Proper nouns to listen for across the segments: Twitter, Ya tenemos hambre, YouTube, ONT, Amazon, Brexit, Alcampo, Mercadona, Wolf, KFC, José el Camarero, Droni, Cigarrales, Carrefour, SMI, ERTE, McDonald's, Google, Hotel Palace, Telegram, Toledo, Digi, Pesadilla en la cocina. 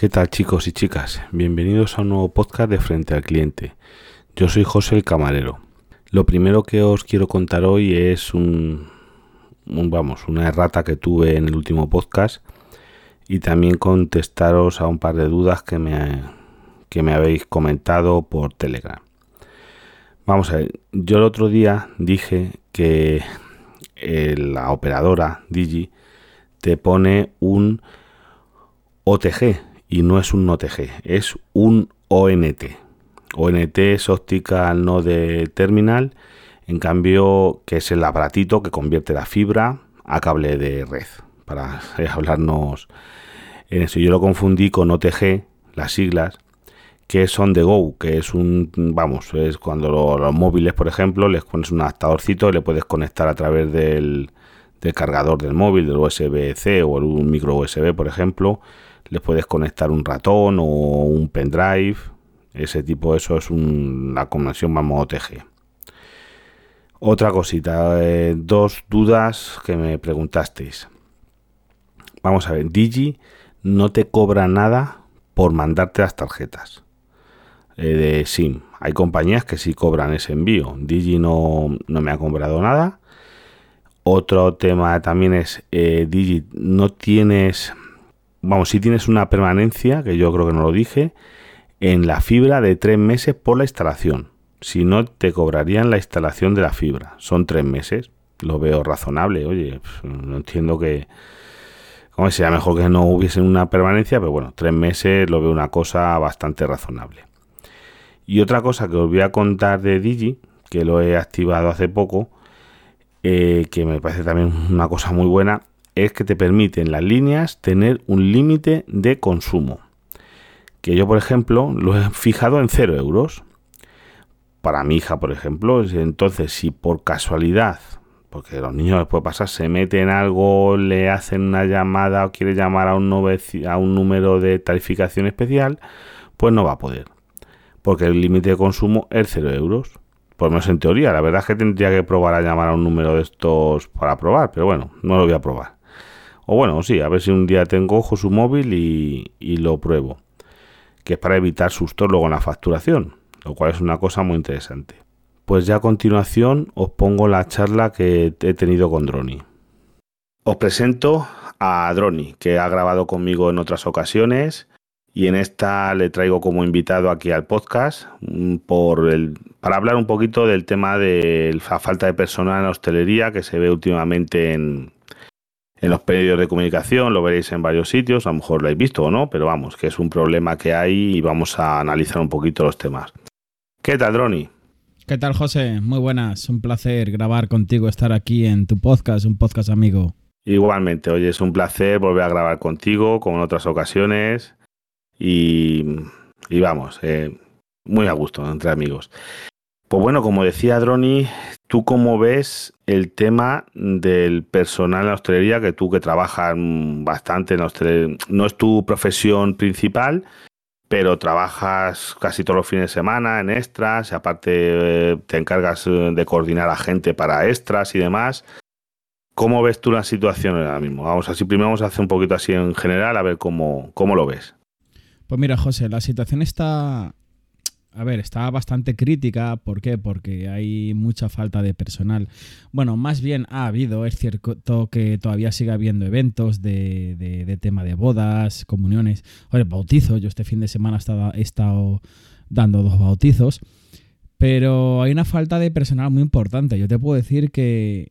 ¿Qué tal, chicos y chicas? Bienvenidos a un nuevo podcast de Frente al Cliente. Yo soy José el Camarero. Lo primero que os quiero contar hoy es una errata que tuve en el último podcast y también contestaros a un par de dudas que me habéis comentado por Telegram. Vamos a ver, yo el otro día dije que la operadora Digi te pone un OTG. Y no es un OTG, es un ONT. ONT es Optical Node Terminal, en cambio, que es el aparatito que convierte la fibra a cable de red. Para hablarnos en eso, yo lo confundí con OTG, las siglas, que es on the go, que es es cuando los móviles, por ejemplo, les pones un adaptadorcito y le puedes conectar a través del cargador del móvil, del USB-C o un micro USB, por ejemplo. Les puedes conectar un ratón o un pendrive, ese tipo, eso es la conexión OTG. Otra cosita, dos dudas que me preguntasteis. Vamos a ver, Digi no te cobra nada por mandarte las tarjetas de SIM. Hay compañías que sí cobran ese envío. Digi no me ha cobrado nada. Otro tema también es, Digi no tienes... si tienes una permanencia, que yo creo que no lo dije, en la fibra de 3 meses por la instalación. Si no, te cobrarían la instalación de la fibra. Son 3 meses. Lo veo razonable. Oye, no entiendo que... sería mejor que no hubiese una permanencia, pero 3 meses lo veo una cosa bastante razonable. Y otra cosa que os voy a contar de Digi, que lo he activado hace poco, que me parece también una cosa muy buena, es que te permiten las líneas tener un límite de consumo, que yo, por ejemplo, lo he fijado en 0 euros para mi hija, por ejemplo. Entonces, si por casualidad, porque los niños les puede pasar, se meten algo, le hacen una llamada o quiere llamar a un número de tarificación especial, pues no va a poder, porque el límite de consumo es 0 euros. Por lo menos en teoría. La verdad es que tendría que probar a llamar a un número de estos para probar, pero no lo voy a probar. O sí, a ver si un día cojo su móvil y lo pruebo. Que es para evitar sustos luego en la facturación, lo cual es una cosa muy interesante. Pues ya a continuación os pongo la charla que he tenido con Droni. Os presento a Droni, que ha grabado conmigo en otras ocasiones y en esta le traigo como invitado aquí al podcast para hablar un poquito del tema de la falta de personal en la hostelería que se ve últimamente en los medios de comunicación. Lo veréis en varios sitios, a lo mejor lo habéis visto o no, pero que es un problema que hay y vamos a analizar un poquito los temas. ¿Qué tal, Droni? ¿Qué tal, José? Muy buenas, un placer grabar contigo, estar aquí en tu podcast, un podcast amigo. Igualmente, oye, es un placer volver a grabar contigo como en otras ocasiones y muy a gusto entre amigos. Pues como decía Droni, ¿tú cómo ves el tema del personal en la hostelería? Que tú que trabajas bastante en la hostelería, no es tu profesión principal, pero trabajas casi todos los fines de semana en extras, y aparte te encargas de coordinar a gente para extras y demás. ¿Cómo ves tú la situación ahora mismo? Primero vamos a hacer un poquito así en general, a ver cómo lo ves. Pues mira, José, la situación está bastante crítica. ¿Por qué? Porque hay mucha falta de personal. Más bien ha habido, es cierto que todavía sigue habiendo eventos de tema de bodas, comuniones, bautizos. Yo este fin de semana he estado dando 2 bautizos, pero hay una falta de personal muy importante. Yo te puedo decir que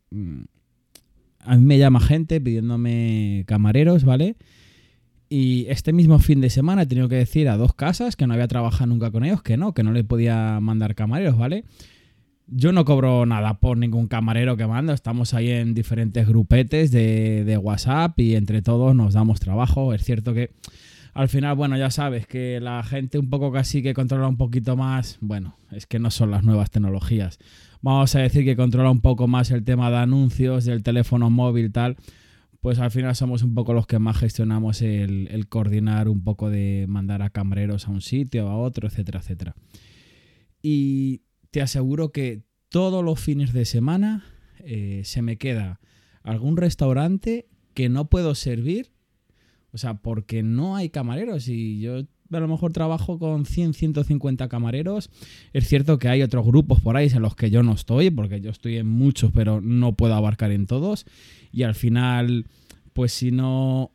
a mí me llama gente pidiéndome camareros, ¿vale? Y este mismo fin de semana he tenido que decir a 2 casas que no había trabajado nunca con ellos, que no le podía mandar camareros, ¿vale? Yo no cobro nada por ningún camarero que mando. Estamos ahí en diferentes grupetes de WhatsApp y entre todos nos damos trabajo. Es cierto que al final, ya sabes que la gente un poco casi que controla un poquito más. Es que no son las nuevas tecnologías. Vamos a decir que controla un poco más el tema de anuncios, del teléfono móvil, tal... Pues al final somos un poco los que más gestionamos el coordinar un poco de mandar a camareros a un sitio, a otro, etcétera, etcétera. Y te aseguro que todos los fines de semana se me queda algún restaurante que no puedo servir O sea, porque no hay camareros y yo a lo mejor trabajo con 100, 150 camareros. Es cierto que hay otros grupos por ahí en los que yo no estoy, porque yo estoy en muchos, pero no puedo abarcar en todos. Y al final, pues si no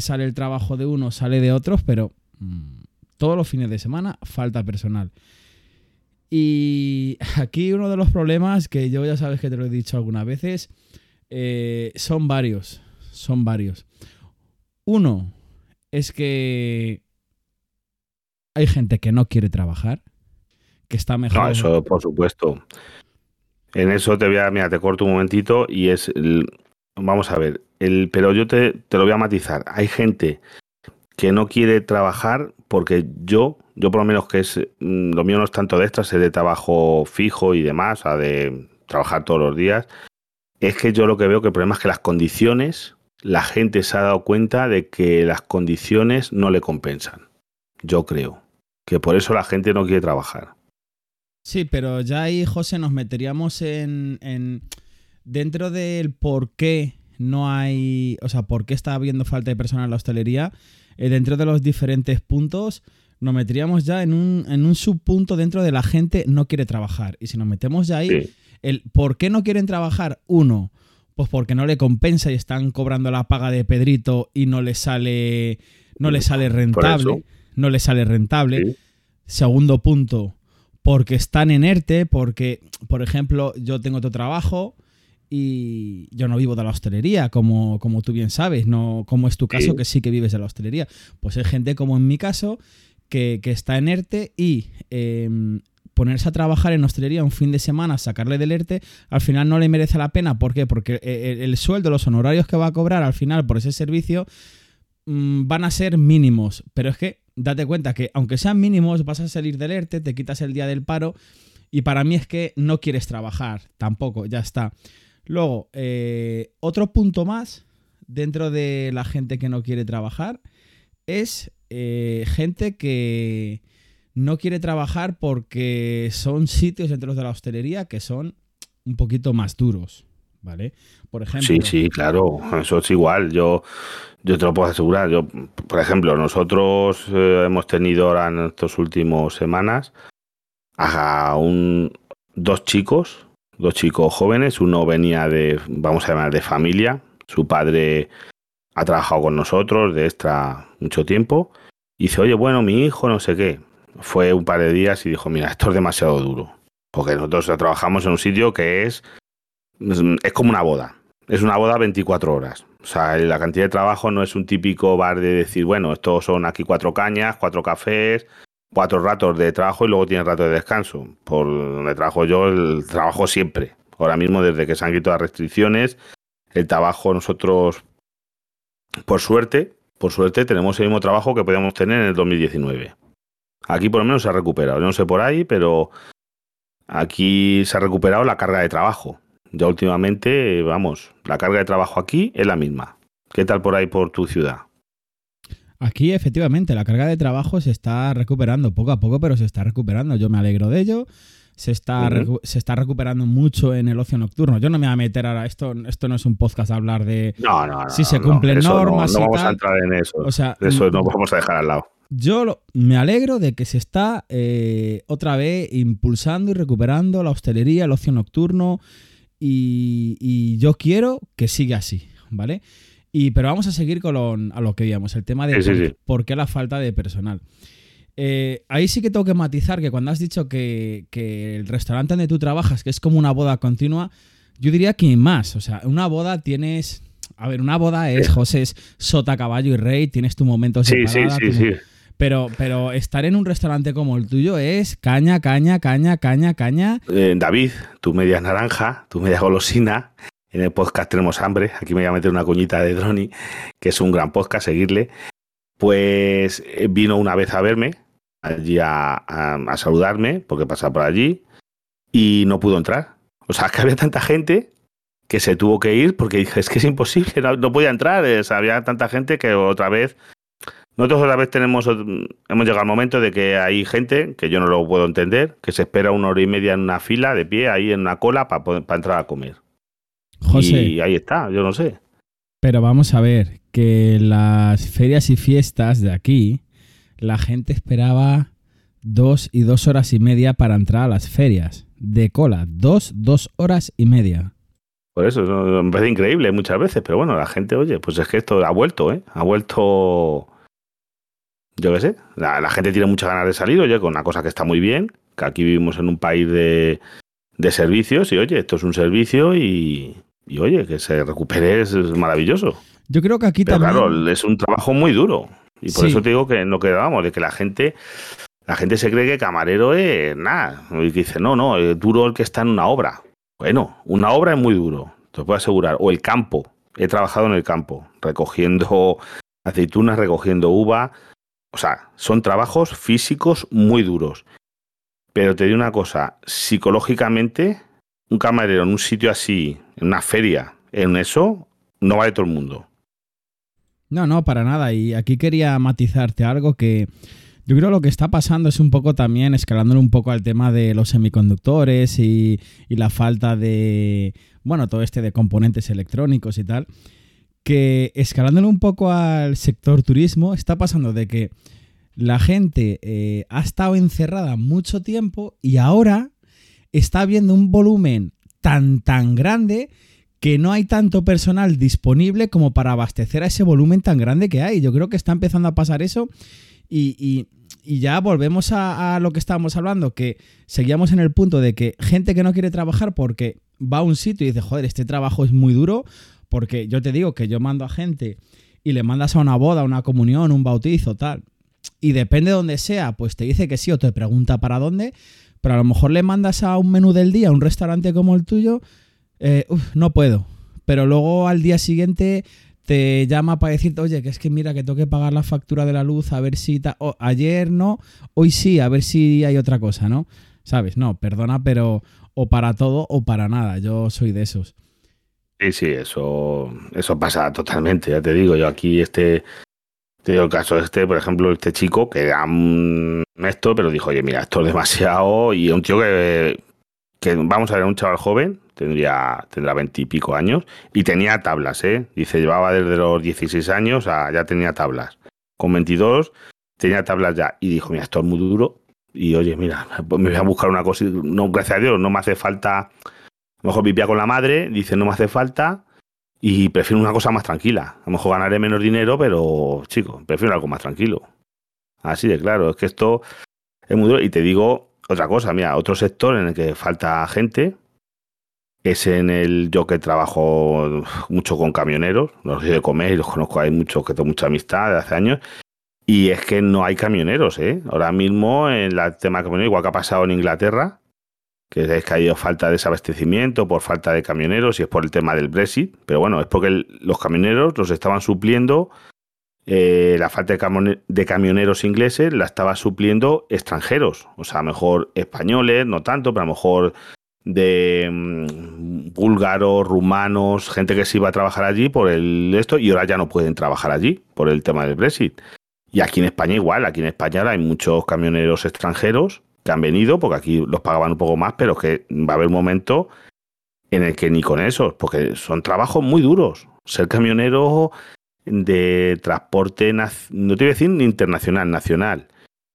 sale el trabajo de uno, sale de otros, pero todos los fines de semana falta personal. Y aquí uno de los problemas, que yo ya sabes que te lo he dicho algunas veces, son varios. Uno es que hay gente que no quiere trabajar, que está mejor. No, eso por supuesto. En eso te voy a... Mira, te corto un momentito y es... Vamos a ver, pero yo te lo voy a matizar. Hay gente que no quiere trabajar porque yo por lo menos, que es lo mío, no es tanto de extras, es de trabajo fijo y demás, o sea, de trabajar todos los días. Es que yo lo que veo que el problema es que las condiciones, la gente se ha dado cuenta de que las condiciones no le compensan. Yo creo que por eso la gente no quiere trabajar. Sí, pero ya ahí, José, nos meteríamos en dentro del por qué no hay, o sea, por qué está habiendo falta de personal en la hostelería, dentro de los diferentes puntos, nos meteríamos ya en un subpunto dentro de la gente no quiere trabajar. Y si nos metemos ya ahí, sí. El por qué no quieren trabajar, uno, pues porque no le compensa y están cobrando la paga de Pedrito y no le sale rentable. Sí. Segundo punto, porque están en ERTE, porque, por ejemplo, yo tengo otro trabajo y yo no vivo de la hostelería, como tú bien sabes, no como es tu caso, sí, que sí que vives de la hostelería. Pues hay gente como en mi caso que está en ERTE y ponerse a trabajar en hostelería un fin de semana, sacarle del ERTE, al final no le merece la pena. ¿Por qué? Porque el sueldo, los honorarios que va a cobrar al final por ese servicio van a ser mínimos. Pero es que date cuenta que aunque sean mínimos vas a salir del ERTE, te quitas el día del paro y para mí es que no quieres trabajar tampoco, ya está. Luego, otro punto más dentro de la gente que no quiere trabajar es gente que no quiere trabajar porque son sitios dentro de la hostelería que son un poquito más duros, ¿vale? Por ejemplo... Sí, claro, eso es igual, yo te lo puedo asegurar. Yo, por ejemplo, nosotros hemos tenido ahora en estas últimas semanas a dos chicos jóvenes. Uno venía de, vamos a llamar, de familia. Su padre ha trabajado con nosotros de extra mucho tiempo. Y dice, oye, bueno, mi hijo no sé qué. Fue un par de días y dijo, mira, esto es demasiado duro. Porque nosotros trabajamos en un sitio que es como una boda. Es una boda 24 horas. O sea, la cantidad de trabajo no es un típico bar de decir, bueno, estos son aquí 4 cañas, 4 cafés... 4 ratos de trabajo y luego tienes ratos de descanso. Por donde trabajo yo, el trabajo siempre. Ahora mismo, desde que se han quitado las restricciones, el trabajo nosotros, por suerte, tenemos el mismo trabajo que podíamos tener en el 2019. Aquí por lo menos se ha recuperado. Yo no sé por ahí, pero aquí se ha recuperado la carga de trabajo. Ya últimamente, vamos, la carga de trabajo aquí es la misma. ¿Qué tal por ahí, por tu ciudad? Aquí, efectivamente, la carga de trabajo se está recuperando poco a poco, pero se está recuperando. Yo me alegro de ello. Se está recuperando mucho en el ocio nocturno. Yo no me voy a meter ahora. Esto no es un podcast a hablar de si se cumplen normas y tal. No vamos a entrar en eso. O sea, eso no vamos a dejar al lado. Yo me alegro de que se está otra vez impulsando y recuperando la hostelería, el ocio nocturno y yo quiero que siga así, ¿vale? Pero vamos a seguir con a lo que veíamos, el tema de por qué la falta de personal. Ahí sí que tengo que matizar que cuando has dicho que el restaurante donde tú trabajas, que es como una boda continua, yo diría que más. O sea, una boda tienes... A ver, una boda es, José, es sota, caballo y rey, tienes tu momento separado. Sí. Pero estar en un restaurante como el tuyo es caña. David, tú medias naranja, tú medias golosina... En el podcast Tenemos Hambre, aquí me voy a meter una cuñita de Droni, que es un gran podcast, seguirle. Pues vino una vez a verme, allí a saludarme, porque pasaba por allí, y no pudo entrar. O sea, que había tanta gente que se tuvo que ir, porque dije, es que es imposible, no podía entrar. O sea, había tanta gente que otra vez... Nosotros otra vez hemos llegado al momento de que hay gente, que yo no lo puedo entender, que se espera 1 hora y media en una fila, de pie, ahí en una cola, para entrar a comer. José, y ahí está, yo no sé. Pero vamos a ver, que las ferias y fiestas de aquí, la gente esperaba 2 horas y media para entrar a las ferias. De cola, 2 horas y media. Por eso, me parece increíble muchas veces, pero bueno, la gente, oye, pues es que esto ha vuelto, ¿eh? Ha vuelto, yo qué sé, la gente tiene muchas ganas de salir, oye, con una cosa que está muy bien, que aquí vivimos en un país de servicios y, oye, esto es un servicio y oye, que se recupere es maravilloso. Yo creo que aquí pero también... Claro, es un trabajo muy duro y por eso te digo que no quedábamos, de que la gente se cree que camarero es nada, y dice, no, es duro el que está en una obra. Bueno, una obra es muy duro, te lo puedo asegurar. O el campo. He trabajado en el campo, recogiendo aceitunas, recogiendo uva. O sea, son trabajos físicos muy duros. Pero te digo una cosa, psicológicamente, un camarero en un sitio así, en una feria, en eso, no vale todo el mundo. No, para nada. Y aquí quería matizarte algo que... Yo creo que lo que está pasando es un poco también, escalándolo un poco al tema de los semiconductores y la falta de, bueno, todo este de componentes electrónicos y tal, que escalándolo un poco al sector turismo, está pasando de que la gente ha estado encerrada mucho tiempo y ahora está habiendo un volumen tan grande que no hay tanto personal disponible como para abastecer a ese volumen tan grande que hay. Yo creo que está empezando a pasar eso y ya volvemos a lo que estábamos hablando, que seguíamos en el punto de que gente que no quiere trabajar porque va a un sitio y dice, joder, este trabajo es muy duro, porque yo te digo que yo mando a gente y le mandas a una boda, una comunión, un bautizo, tal, y depende de donde sea, pues te dice que sí o te pregunta para dónde, pero a lo mejor le mandas a un menú del día, a un restaurante como el tuyo, no puedo, pero luego al día siguiente... te llama para decirte, oye, que es que mira, que tengo que pagar la factura de la luz, a ver si... ayer no, hoy sí, a ver si hay otra cosa, ¿no? ¿Sabes? No, perdona, pero o para todo o para nada. Yo soy de esos. Sí, eso pasa totalmente, ya te digo. Yo aquí te digo el caso de por ejemplo, este chico que era esto, pero dijo, oye, mira, esto es demasiado. Y un tío que vamos a ver, un chaval joven, tendrá 20 y pico años, y tenía tablas, ¿eh? Dice, llevaba desde los 16 años, ya tenía tablas. Con 22 tenía tablas ya. Y dijo, mira, esto es muy duro. Y oye, mira, pues me voy a buscar una cosa. No, gracias a Dios, no me hace falta. A lo mejor vivía con la madre, dice, no me hace falta. Y prefiero una cosa más tranquila. A lo mejor ganaré menos dinero, pero, chico, prefiero algo más tranquilo. Así de claro, es que esto es muy duro. Y te digo otra cosa, mira, otro sector en el que falta gente... es en el... yo que trabajo mucho con camioneros, los he de comer y los conozco, hay muchos que tengo mucha amistad de hace años, y es que no hay camioneros, ¿eh? Ahora mismo en el tema camionero, igual que ha pasado en Inglaterra, que es que ha habido falta de desabastecimiento por falta de camioneros y es por el tema del Brexit, pero bueno, es porque los camioneros los estaban supliendo, la falta de camioneros ingleses la estaba supliendo extranjeros, o sea, a lo mejor españoles, no tanto, pero a lo mejor... de búlgaros, rumanos, gente que se iba a trabajar allí por y ahora ya no pueden trabajar allí por el tema del Brexit. Y aquí en España igual, aquí en España ahora hay muchos camioneros extranjeros que han venido porque aquí los pagaban un poco más, pero es que va a haber un momento en el que ni con esos, porque son trabajos muy duros. Ser camionero de transporte, no te voy a decir internacional, nacional.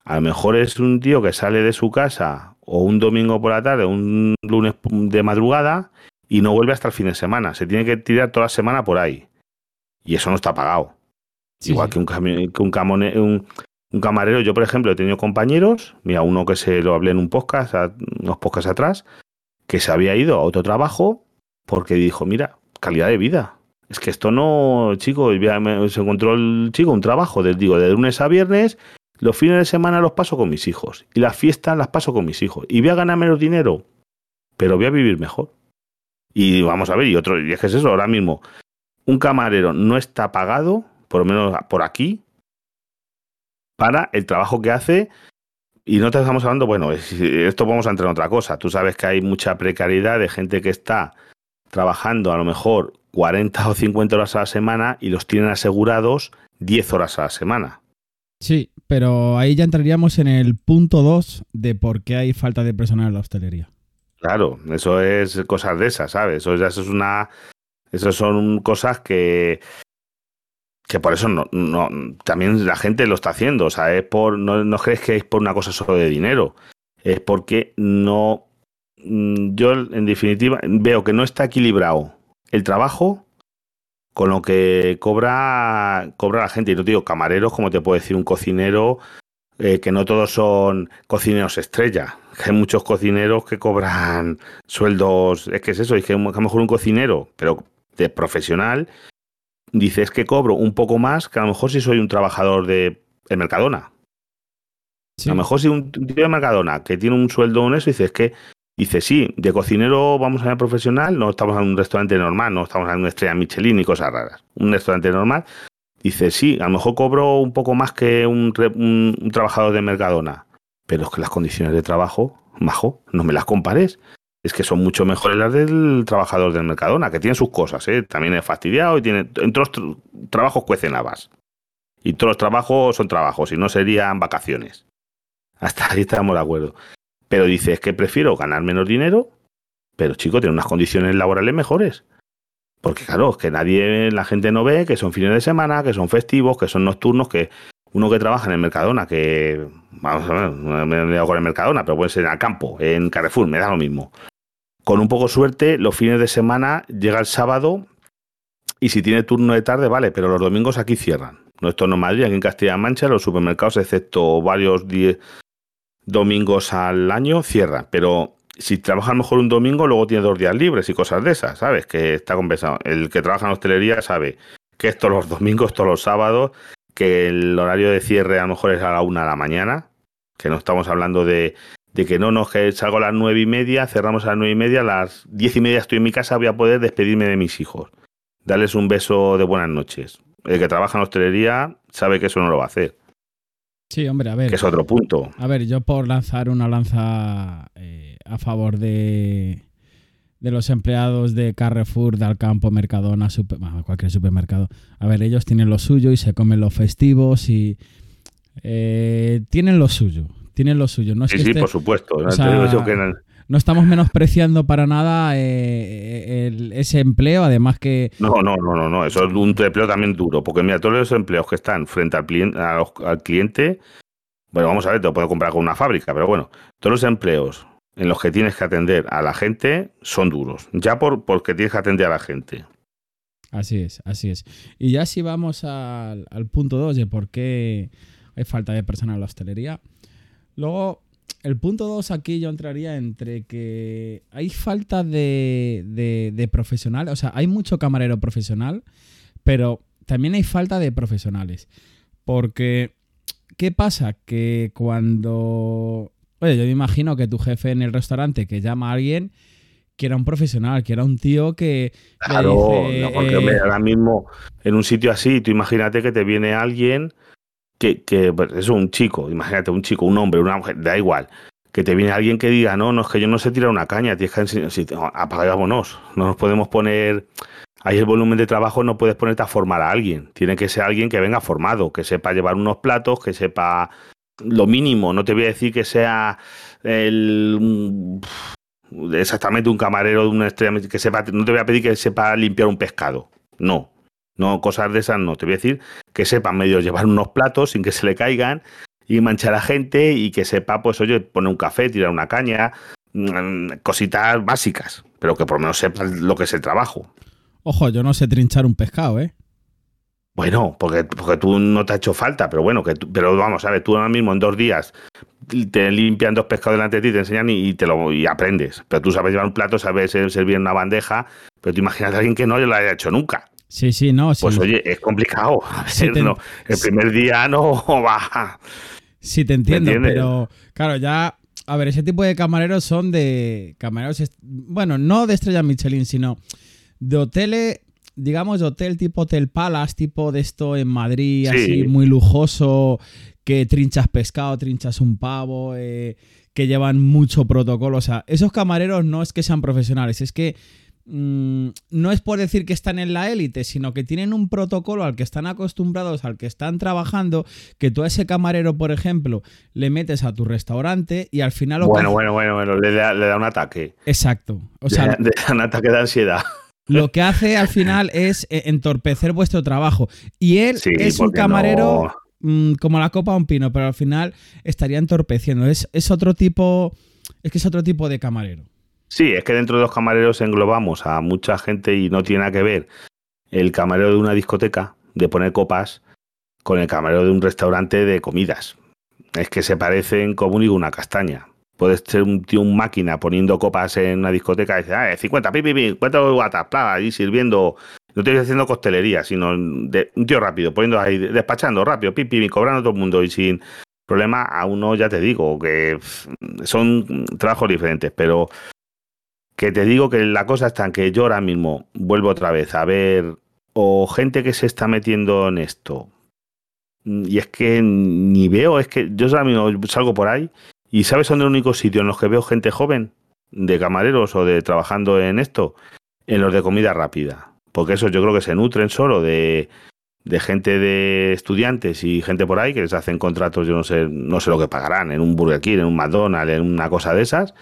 A lo mejor es un tío que sale de su casa o un domingo por la tarde, un lunes de madrugada y no vuelve hasta el fin de semana. Se tiene que tirar toda la semana por ahí. Y eso no está pagado. Sí, igual sí. que un camarero. Yo, por ejemplo, he tenido compañeros, mira, uno que se lo hablé en un podcast, unos podcasts atrás, que se había ido a otro trabajo porque dijo, mira, calidad de vida. Es que esto no, chico, se encontró el chico un trabajo, de lunes a viernes. Los fines de semana los paso con mis hijos y las fiestas las paso con mis hijos y voy a ganar menos dinero, pero voy a vivir mejor. Y vamos a ver, y es que es eso, ahora mismo un camarero no está pagado, por lo menos por aquí, para el trabajo que hace. Y no te estamos hablando, bueno, esto vamos a entrar en otra cosa. Tú sabes que hay mucha precariedad de gente que está trabajando a lo mejor 40 o 50 horas a la semana y los tienen asegurados 10 horas a la semana. Sí, pero ahí ya entraríamos en el punto 2 de por qué hay falta de personal en la hostelería. Claro, eso es cosas de esas, ¿sabes? Eso ya es una Esas son cosas que por eso no también la gente lo está haciendo. O sea, es por no crees que es por una cosa solo de dinero. Es porque no... Yo, en definitiva, veo que no está equilibrado el trabajo con lo que cobra la gente. Y no te digo camareros, como te puedo decir un cocinero, que no todos son cocineros estrella. Hay muchos cocineros que cobran sueldos... Es que es eso, es que a lo mejor un cocinero, pero de profesional, dices que cobro un poco más que a lo mejor si soy un trabajador de el Mercadona. Sí. A lo mejor si un tío de Mercadona que tiene un sueldo en eso, dice, sí, de cocinero vamos a ser profesional, no estamos en un restaurante normal, no estamos en una estrella Michelin ni cosas raras. Un restaurante normal, dice, sí, a lo mejor cobro un poco más que un trabajador de Mercadona, pero es que las condiciones de trabajo, majo, no me las compares. Es que son mucho mejores las del trabajador del Mercadona, que tiene sus cosas, ¿eh? También es fastidiado y tiene... En todos los trabajos cuecen habas. Y todos los trabajos son trabajos y no serían vacaciones. Hasta ahí estamos de acuerdo. Pero dices que prefiero ganar menos dinero, pero chico, tiene unas condiciones laborales mejores. Porque claro, es que la gente no ve que son fines de semana, que son festivos, que son nocturnos, que uno que trabaja en el Mercadona, que... Vamos a ver, no me voy a con el Mercadona, pero puede ser en Alcampo, en Carrefour, me da lo mismo. Con un poco de suerte, los fines de semana llega el sábado y si tiene turno de tarde, vale, pero los domingos aquí cierran. Esto no es Madrid, aquí en Castilla y Mancha los supermercados, excepto varios domingos al año, cierran. Pero si trabajas a lo mejor un domingo, luego tienes 2 días libres y cosas de esas, ¿sabes? Que está compensado. El que trabaja en hostelería sabe que esto los domingos, todos los sábados, que el horario de cierre a lo mejor es a la 1 de la mañana, que no estamos hablando de que no, que salgo a las 9:30, cerramos a las 9:30, a las 10:30 estoy en mi casa, voy a poder despedirme de mis hijos, darles un beso de buenas noches. El que trabaja en hostelería sabe que eso no lo va a hacer. Sí, hombre, a ver. Que es otro punto. A ver, yo por lanzar una lanza a favor de los empleados de Carrefour, de Alcampo, Mercadona, cualquier supermercado. A ver, ellos tienen lo suyo y se comen los festivos y tienen lo suyo. Tienen lo suyo. No es por supuesto. O sea, no estamos menospreciando para nada ese empleo, además que... No. Eso es un empleo también duro, porque mira, todos los empleos que están frente al cliente... Bueno, vamos a ver, te lo puedo comprar con una fábrica, pero bueno, todos los empleos en los que tienes que atender a la gente son duros, ya porque tienes que atender a la gente. Así es, así es. Y ya si vamos al punto 2 de por qué hay falta de personal en la hostelería... Luego, el punto 2 aquí yo entraría entre que hay falta de profesionales. O sea, hay mucho camarero profesional, pero también hay falta de profesionales. Porque, ¿qué pasa? Que cuando... Oye, yo me imagino que tu jefe en el restaurante que llama a alguien, que era un profesional, que era un tío que... Claro, dice, porque ahora mismo en un sitio así, tú imagínate que te viene alguien... Que es un chico, imagínate, un chico, un hombre, una mujer, da igual, que te viene alguien que diga, no, es que yo no sé tirar una caña, tienes que enseñar, apagámonos, no nos podemos poner, ahí el volumen de trabajo no puedes ponerte a formar a alguien, tiene que ser alguien que venga formado, que sepa llevar unos platos, que sepa lo mínimo, no te voy a decir que sea exactamente un camarero de una estrella, que sepa, no te voy a pedir que sepa limpiar un pescado, no, cosas de esas no. Te voy a decir que sepan medio llevar unos platos sin que se le caigan y manchar a gente y que sepa, pues, oye, poner un café, tirar una caña, cositas básicas, pero que por lo menos sepa lo que es el trabajo. Ojo, yo no sé trinchar un pescado, ¿eh? Bueno, porque tú no te ha hecho falta, pero bueno, pero vamos, a ver, tú ahora mismo en 2 días te limpian 2 pescados delante de ti, te enseñan y aprendes. Pero tú sabes llevar un plato, sabes servir una bandeja, pero tú imagínate a alguien que no lo haya hecho nunca. Sí, no. Pues oye, es complicado. El primer día no va. Sí, te entiendo, pero claro, ya... A ver, ese tipo de camareros son de... Camareros, bueno, no de estrella Michelin, sino de hoteles, digamos, de hotel tipo Hotel Palace, tipo de esto en Madrid, sí. Así muy lujoso, que trinchas pescado, trinchas un pavo, que llevan mucho protocolo. O sea, esos camareros no es que sean profesionales, es que... no es por decir que están en la élite, sino que tienen un protocolo al que están acostumbrados, al que están trabajando, que tú a ese camarero, por ejemplo, le metes a tu restaurante y al final... Bueno, le da un ataque. Exacto. O sea, le da un ataque de ansiedad. lo que hace al final es entorpecer vuestro trabajo. Y él sí, es un camarero como la copa a un pino, pero al final estaría entorpeciendo. Es otro tipo, es que es otro tipo de camarero. Sí, es que dentro de los camareros englobamos a mucha gente y no tiene nada que ver el camarero de una discoteca, de poner copas, con el camarero de un restaurante de comidas. Es que se parecen como un higo y una castaña. Puedes ser un tío, un máquina, poniendo copas en una discoteca y dices, 50, pipi, 50 guatas, plá, ahí sirviendo. No estoy haciendo costelería, sino un tío rápido, poniendo ahí, despachando rápido, pipi, cobrando a todo el mundo y sin problema. A uno, ya te digo, que son trabajos diferentes, pero que te digo que la cosa está en que yo ahora mismo vuelvo otra vez a ver o gente que se está metiendo en esto. Y es que ni veo, es que yo ahora mismo salgo por ahí y ¿sabes dónde es el único sitio en los que veo gente joven de camareros o de trabajando en esto? En los de comida rápida, porque esos yo creo que se nutren solo de gente de estudiantes y gente por ahí que les hacen contratos, yo no sé lo que pagarán, en un Burger King, en un McDonald's, en una cosa de esas.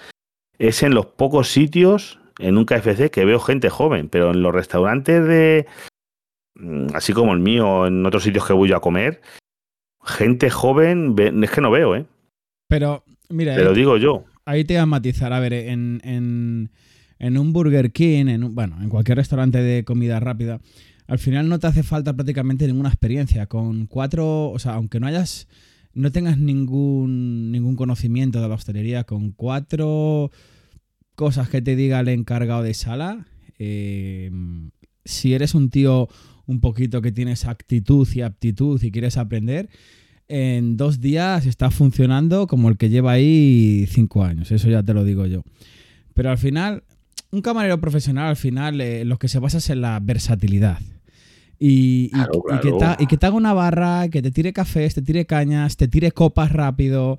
Es en los pocos sitios, en un KFC, que veo gente joven, pero en los restaurantes de... así como el mío, en otros sitios que voy yo a comer, gente joven es que no veo, ¿eh? Pero, mira, te lo digo yo. Ahí te voy a matizar. A ver, en un Burger King, en cualquier restaurante de comida rápida, al final no te hace falta prácticamente ninguna experiencia. Con cuatro, o sea, aunque no tengas ningún conocimiento de la hostelería, con cuatro cosas que te diga el encargado de sala, si eres un tío un poquito que tienes actitud y aptitud y quieres aprender, en 2 días está funcionando como el que lleva ahí 5 años, eso ya te lo digo yo. Pero al final, un camarero profesional, al final, lo que se basa es en la versatilidad. Claro. Y que te haga una barra, que te tire cafés, te tire cañas, te tire copas rápido,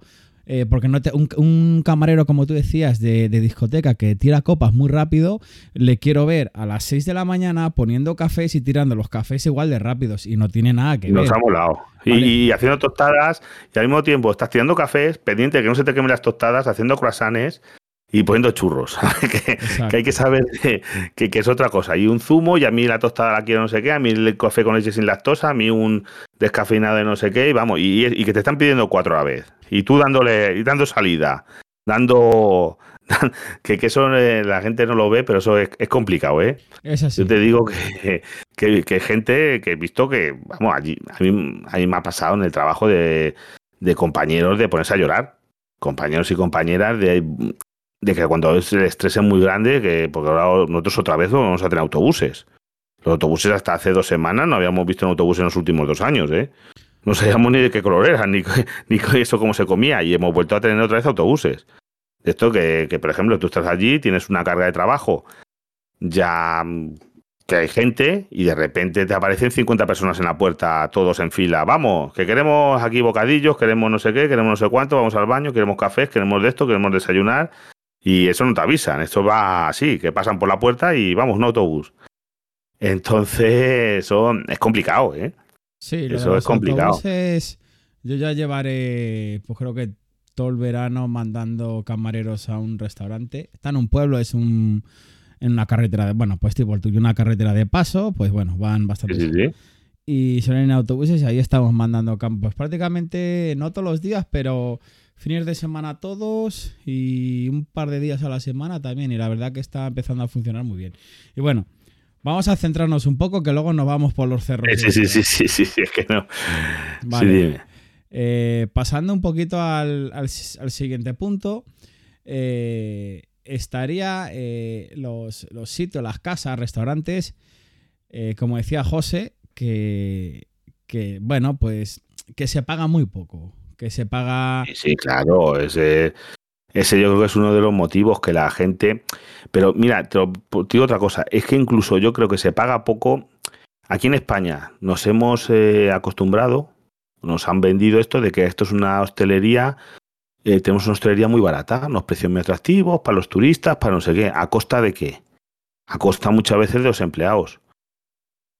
porque un camarero, como tú decías, de discoteca que tira copas muy rápido, le quiero ver a las 6 de la mañana poniendo cafés y tirando los cafés igual de rápidos y no tiene nada que ver. Nos ha molado. Vale. Y haciendo tostadas y al mismo tiempo estás tirando cafés, pendiente de que no se te quemen las tostadas, haciendo croissants y poniendo churros. que hay que saber que es otra cosa. Y un zumo, y a mí la tostada la quiero no sé qué, a mí el café con leche sin lactosa, a mí un descafeinado de no sé qué, y vamos, y que te están pidiendo 4 a la vez. Y tú dando salida, que eso la gente no lo ve, pero eso es complicado, ¿eh? Es así. Yo te digo que gente que he visto que, vamos, allí, a mí me ha pasado en el trabajo de compañeros de ponerse a llorar, compañeros y compañeras de que cuando el estrés es muy grande, que porque ahora nosotros otra vez vamos a tener autobuses. Los autobuses hasta hace 2 semanas no habíamos visto un autobús en los últimos 2 años, ¿eh? No sabíamos ni de qué color era, ni eso cómo se comía, y hemos vuelto a tener otra vez autobuses. Esto que, por ejemplo, tú estás allí, tienes una carga de trabajo, ya que hay gente, y de repente te aparecen 50 personas en la puerta, todos en fila. Vamos, que queremos aquí bocadillos, queremos no sé qué, queremos no sé cuánto, vamos al baño, queremos cafés, queremos de esto, queremos desayunar, y eso no te avisan, esto va así, que pasan por la puerta y vamos, un autobús. Entonces, eso es complicado, ¿eh? Sí, eso es complicado. Yo ya llevaré, pues creo que todo el verano mandando camareros a un restaurante. Está en un pueblo, es en una carretera, pues tipo el tuyo, una carretera de paso, pues bueno, van bastante. Sí. Y salen en autobuses y ahí estamos mandando campos. Prácticamente no todos los días, pero fines de semana todos y un par de días a la semana también. Y la verdad que está empezando a funcionar muy bien. Y bueno, vamos a centrarnos un poco, que luego nos vamos por los cerros. Sí, es que no. Vale. Sí, dime. Pasando un poquito al siguiente punto, estaría los sitios, las casas, restaurantes, como decía José, que bueno, pues que se paga muy poco, que se paga... Sí, claro, Ese yo creo que es uno de los motivos que la gente... Pero mira, te digo otra cosa. Es que incluso yo creo que se paga poco. Aquí en España nos hemos acostumbrado, nos han vendido esto de que esto es una hostelería, tenemos una hostelería muy barata, unos precios muy atractivos para los turistas, para no sé qué. ¿A costa de qué? A costa muchas veces de los empleados.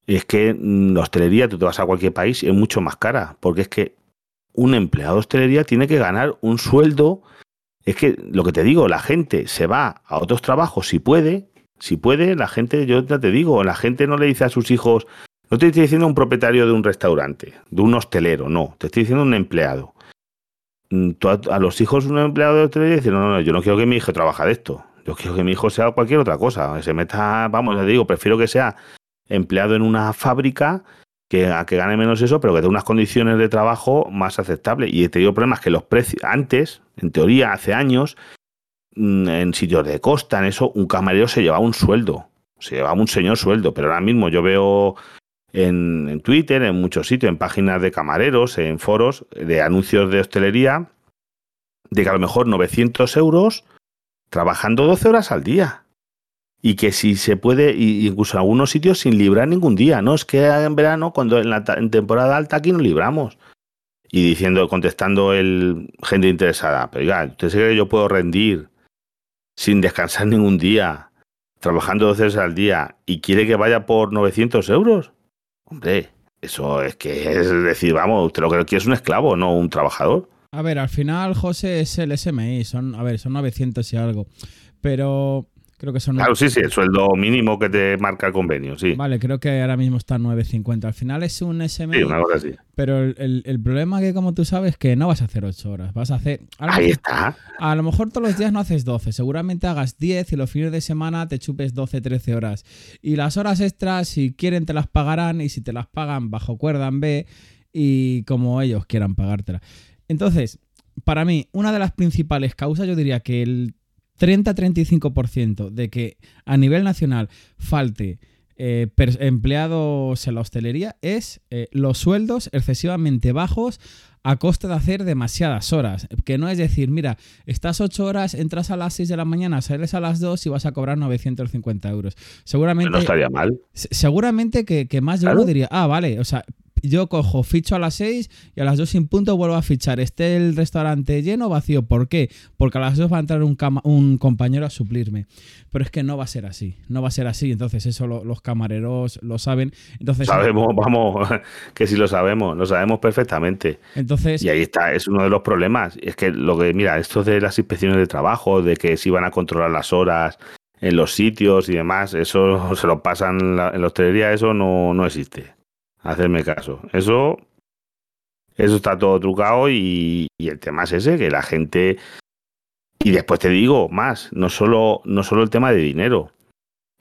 Es que la hostelería, tú te vas a cualquier país, es mucho más cara. Porque es que un empleado de hostelería tiene que ganar un sueldo... Es que, lo que te digo, la gente se va a otros trabajos si puede, Si puede, la gente, yo ya te digo, la gente no le dice a sus hijos, no te estoy diciendo un propietario de un restaurante, de un hostelero, no, te estoy diciendo un empleado. Tú a los hijos un empleado de hostelería dice, no, yo no quiero que mi hijo trabaje de esto, yo quiero que mi hijo sea cualquier otra cosa, que se meta, vamos, te digo, prefiero que sea empleado en una fábrica que a que gane menos eso, pero que dé unas condiciones de trabajo más aceptables. Y he tenido problemas que los precios, antes, en teoría, hace años, en sitios de costa, en eso, un camarero se llevaba un sueldo, se llevaba un señor sueldo, pero ahora mismo yo veo en Twitter, en muchos sitios, en páginas de camareros, en foros, de anuncios de hostelería, de que a lo mejor 900 euros trabajando 12 horas al día, y que si se puede, y incluso en algunos sitios sin librar ningún día, no, es que en verano, cuando en temporada alta aquí no libramos. Y diciendo, contestando gente interesada, pero oiga, ¿usted se cree que yo puedo rendir sin descansar ningún día, trabajando 12 horas al día, y quiere que vaya por 900 euros? Hombre, eso es que es decir, vamos, usted lo que quiere es un esclavo, no un trabajador. A ver, al final, José, es el SMI, son 900 y algo, pero creo que son... Claro, sí, el sueldo mínimo que te marca el convenio, sí. Vale, creo que ahora mismo está 9,50. Al final es un SMI, sí, una cosa así. Pero el problema que, como tú sabes, que no vas a hacer 8 horas, vas a hacer... Ahí está. A lo mejor todos los días no haces 12, seguramente hagas 10 y los fines de semana te chupes 12, 13 horas. Y las horas extras, si quieren, te las pagarán, y si te las pagan, bajo cuerda en B, y como ellos quieran pagártelas. Entonces, para mí, una de las principales causas, yo diría que el 30-35% de que a nivel nacional falte empleados en la hostelería es los sueldos excesivamente bajos a costa de hacer demasiadas horas. Que no es decir, mira, estás 8 horas, entras a las 6 de la mañana, sales a las 2 y vas a cobrar 950 euros. Seguramente, no estaría mal. Seguramente que más de uno diría, ah, vale, o sea... Yo cojo, ficho a las 6 y a las 2 sin punto vuelvo a fichar. Esté el restaurante lleno o vacío. ¿Por qué? Porque a las 2 va a entrar un compañero a suplirme. Pero es que no va a ser así. No va a ser así. Entonces eso los camareros lo saben. Entonces, sabemos, vamos, que sí lo sabemos perfectamente. Entonces, y ahí está, es uno de los problemas. Es que mira, esto de las inspecciones de trabajo, de que si van a controlar las horas en los sitios y demás, eso se lo pasan en la hostelería, eso no existe. Hacerme caso. Eso está todo trucado y el tema es ese, que la gente... Y después te digo más, no solo el tema de dinero,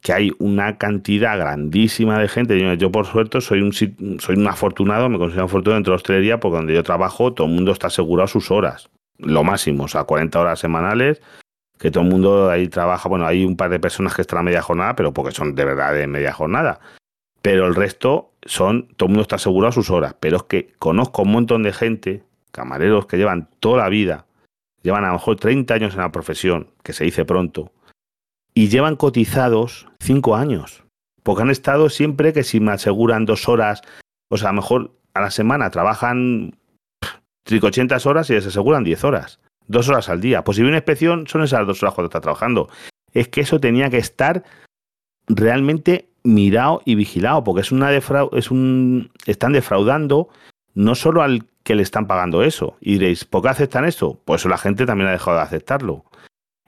que hay una cantidad grandísima de gente. Yo por suerte soy un afortunado, me considero afortunado dentro de la hostelería, porque donde yo trabajo todo el mundo está asegurado sus horas, lo máximo, o sea, 40 horas semanales, que todo el mundo ahí trabaja. Bueno, hay un par de personas que están a media jornada, pero porque son de verdad de media jornada. Pero el resto todo el mundo está asegurado a sus horas. Pero es que conozco un montón de gente, camareros que llevan toda la vida, llevan a lo mejor 30 años en la profesión, que se dice pronto, y llevan cotizados 5 años. Porque han estado siempre que si me aseguran 2 horas, o sea, a lo mejor a la semana trabajan 380 horas y les aseguran 10 horas, 2 horas al día. Pues si hay una inspección, son esas 2 horas cuando está trabajando. Es que eso tenía que estar realmente mirado y vigilado, porque están defraudando no solo al que le están pagando eso. Y diréis, ¿por qué aceptan esto? Pues la gente también ha dejado de aceptarlo.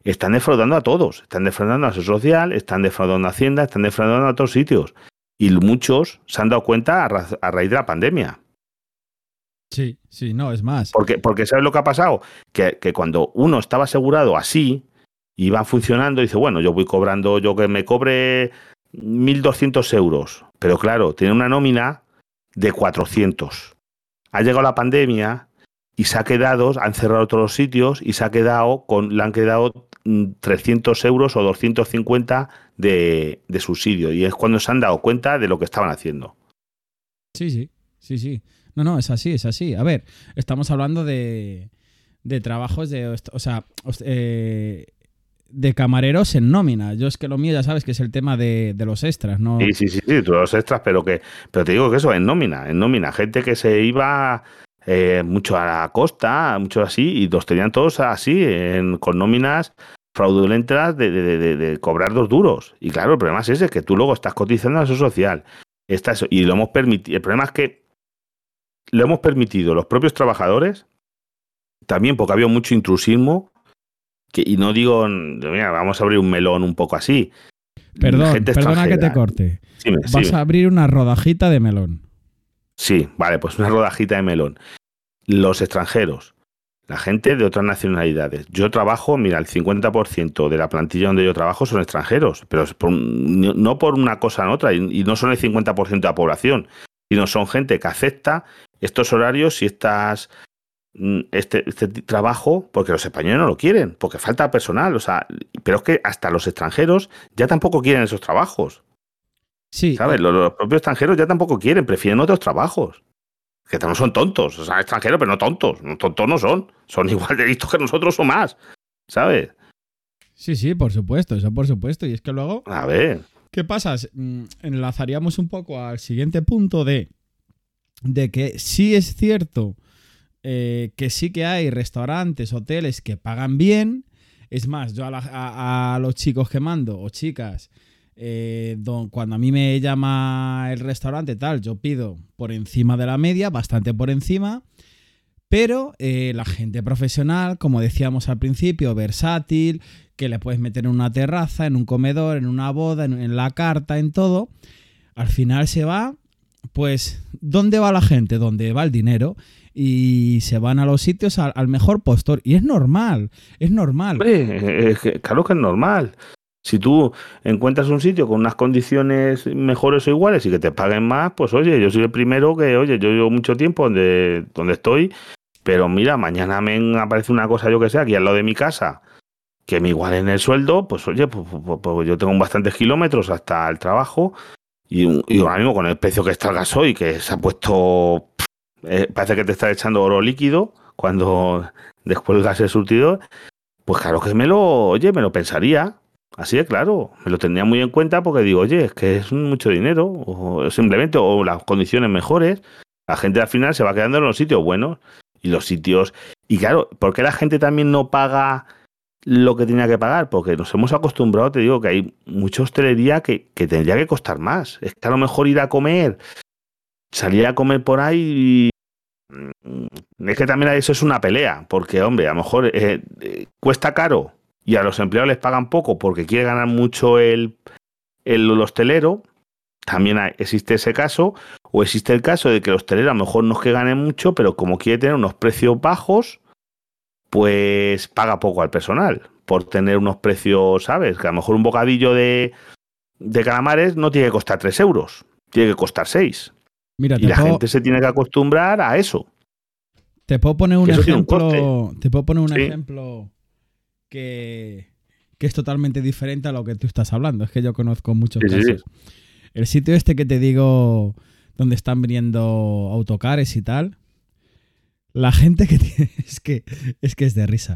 Están defraudando a todos, están defraudando a la Seguridad Social, están defraudando a Hacienda, están defraudando a otros sitios. Y muchos se han dado cuenta a raíz de la pandemia. Sí, sí, no, es más. Porque ¿sabes lo que ha pasado? Que cuando uno estaba asegurado así, y va funcionando, y dice, bueno, yo voy cobrando, yo que me cobre 1.200 euros, pero claro, tiene una nómina de 400. Ha llegado la pandemia y se ha quedado, han cerrado todos los sitios y se ha quedado le han quedado 300 euros o 250 de subsidio, y es cuando se han dado cuenta de lo que estaban haciendo. Sí, sí, sí, sí. No, es así, es así. A ver, estamos hablando de trabajos de camareros en nómina. Yo es que lo mío, ya sabes, que es el tema de los extras, ¿no? Sí, los extras, pero te digo que eso, en nómina. Gente que se iba mucho a la costa, mucho así, y los tenían todos así, con nóminas fraudulentas de cobrar 2 duros. Y claro, el problema es ese, que tú luego estás cotizando a la Seguridad Social. Y lo hemos permitido. El problema es que lo hemos permitido los propios trabajadores, también porque había mucho intrusismo. Y no digo, mira, vamos a abrir un melón un poco así, Perdona que te corte. Vas a abrir una rodajita de melón. Sí, vale, pues una rodajita de melón. Los extranjeros, la gente de otras nacionalidades. Yo trabajo, mira, el 50% de la plantilla donde yo trabajo son extranjeros, pero es por, no por una cosa en otra, y no son el 50% de la población, sino son gente que acepta estos horarios y estas... Este trabajo, porque los españoles no lo quieren, porque falta personal, o sea, pero es que hasta los extranjeros ya tampoco quieren esos trabajos. Sí. ¿Sabes? Los propios extranjeros ya tampoco quieren, prefieren otros trabajos. Que no son tontos, o sea, extranjeros, pero no tontos. Tontos no son, son igual de listos que nosotros o más, ¿sabes? Sí, sí, por supuesto, eso por supuesto. Y es que luego... A ver. ¿Qué pasa? Enlazaríamos un poco al siguiente punto de que sí es cierto... que sí que hay restaurantes, hoteles que pagan bien. Es más, yo a los chicos que mando, o chicas, cuando a mí me llama el restaurante tal, yo pido por encima de la media, bastante por encima, pero la gente profesional, como decíamos al principio, versátil, que le puedes meter en una terraza, en un comedor, en una boda, en la carta, en todo, al final se va, pues, ¿dónde va la gente? ¿Dónde va el dinero? Y se van a los sitios al mejor postor. Y es normal, es normal. Hombre, claro que es normal. Si tú encuentras un sitio con unas condiciones mejores o iguales y que te paguen más, pues oye, yo soy el primero que, oye, yo llevo mucho tiempo donde estoy, pero mira, mañana me aparece una cosa, yo que sé, aquí al lado de mi casa, que me igualen el sueldo, pues oye, pues yo tengo bastantes kilómetros hasta el trabajo y ahora mismo con el precio que está el gasoil, que se ha puesto... parece que te está echando oro líquido cuando descuelgas el surtidor, pues claro que me lo pensaría, así de claro, me lo tendría muy en cuenta porque digo, oye, es que es mucho dinero, o simplemente, o las condiciones mejores, la gente al final se va quedando en los sitios buenos, y los sitios, y claro, ¿por qué la gente también no paga lo que tenía que pagar? Porque nos hemos acostumbrado, te digo, que hay mucha hostelería que tendría que costar más, es que a lo mejor ir a comer, salir a comer por ahí, es que también eso es una pelea, porque hombre, a lo mejor cuesta caro y a los empleados les pagan poco porque quiere ganar mucho el hostelero, también existe ese caso, o existe el caso de que el hostelero a lo mejor no es que gane mucho, pero como quiere tener unos precios bajos, pues paga poco al personal por tener unos precios, ¿sabes? Que a lo mejor un bocadillo de calamares no tiene que costar 3 euros, tiene que costar 6. Mira, y gente se tiene que acostumbrar a eso. Te puedo poner un ejemplo. Te puedo poner un ejemplo que es totalmente diferente a lo que tú estás hablando. Es que yo conozco muchos casos. Sí. El sitio este que te digo, donde están viniendo autocares y tal, la gente que tiene, es que es de risa.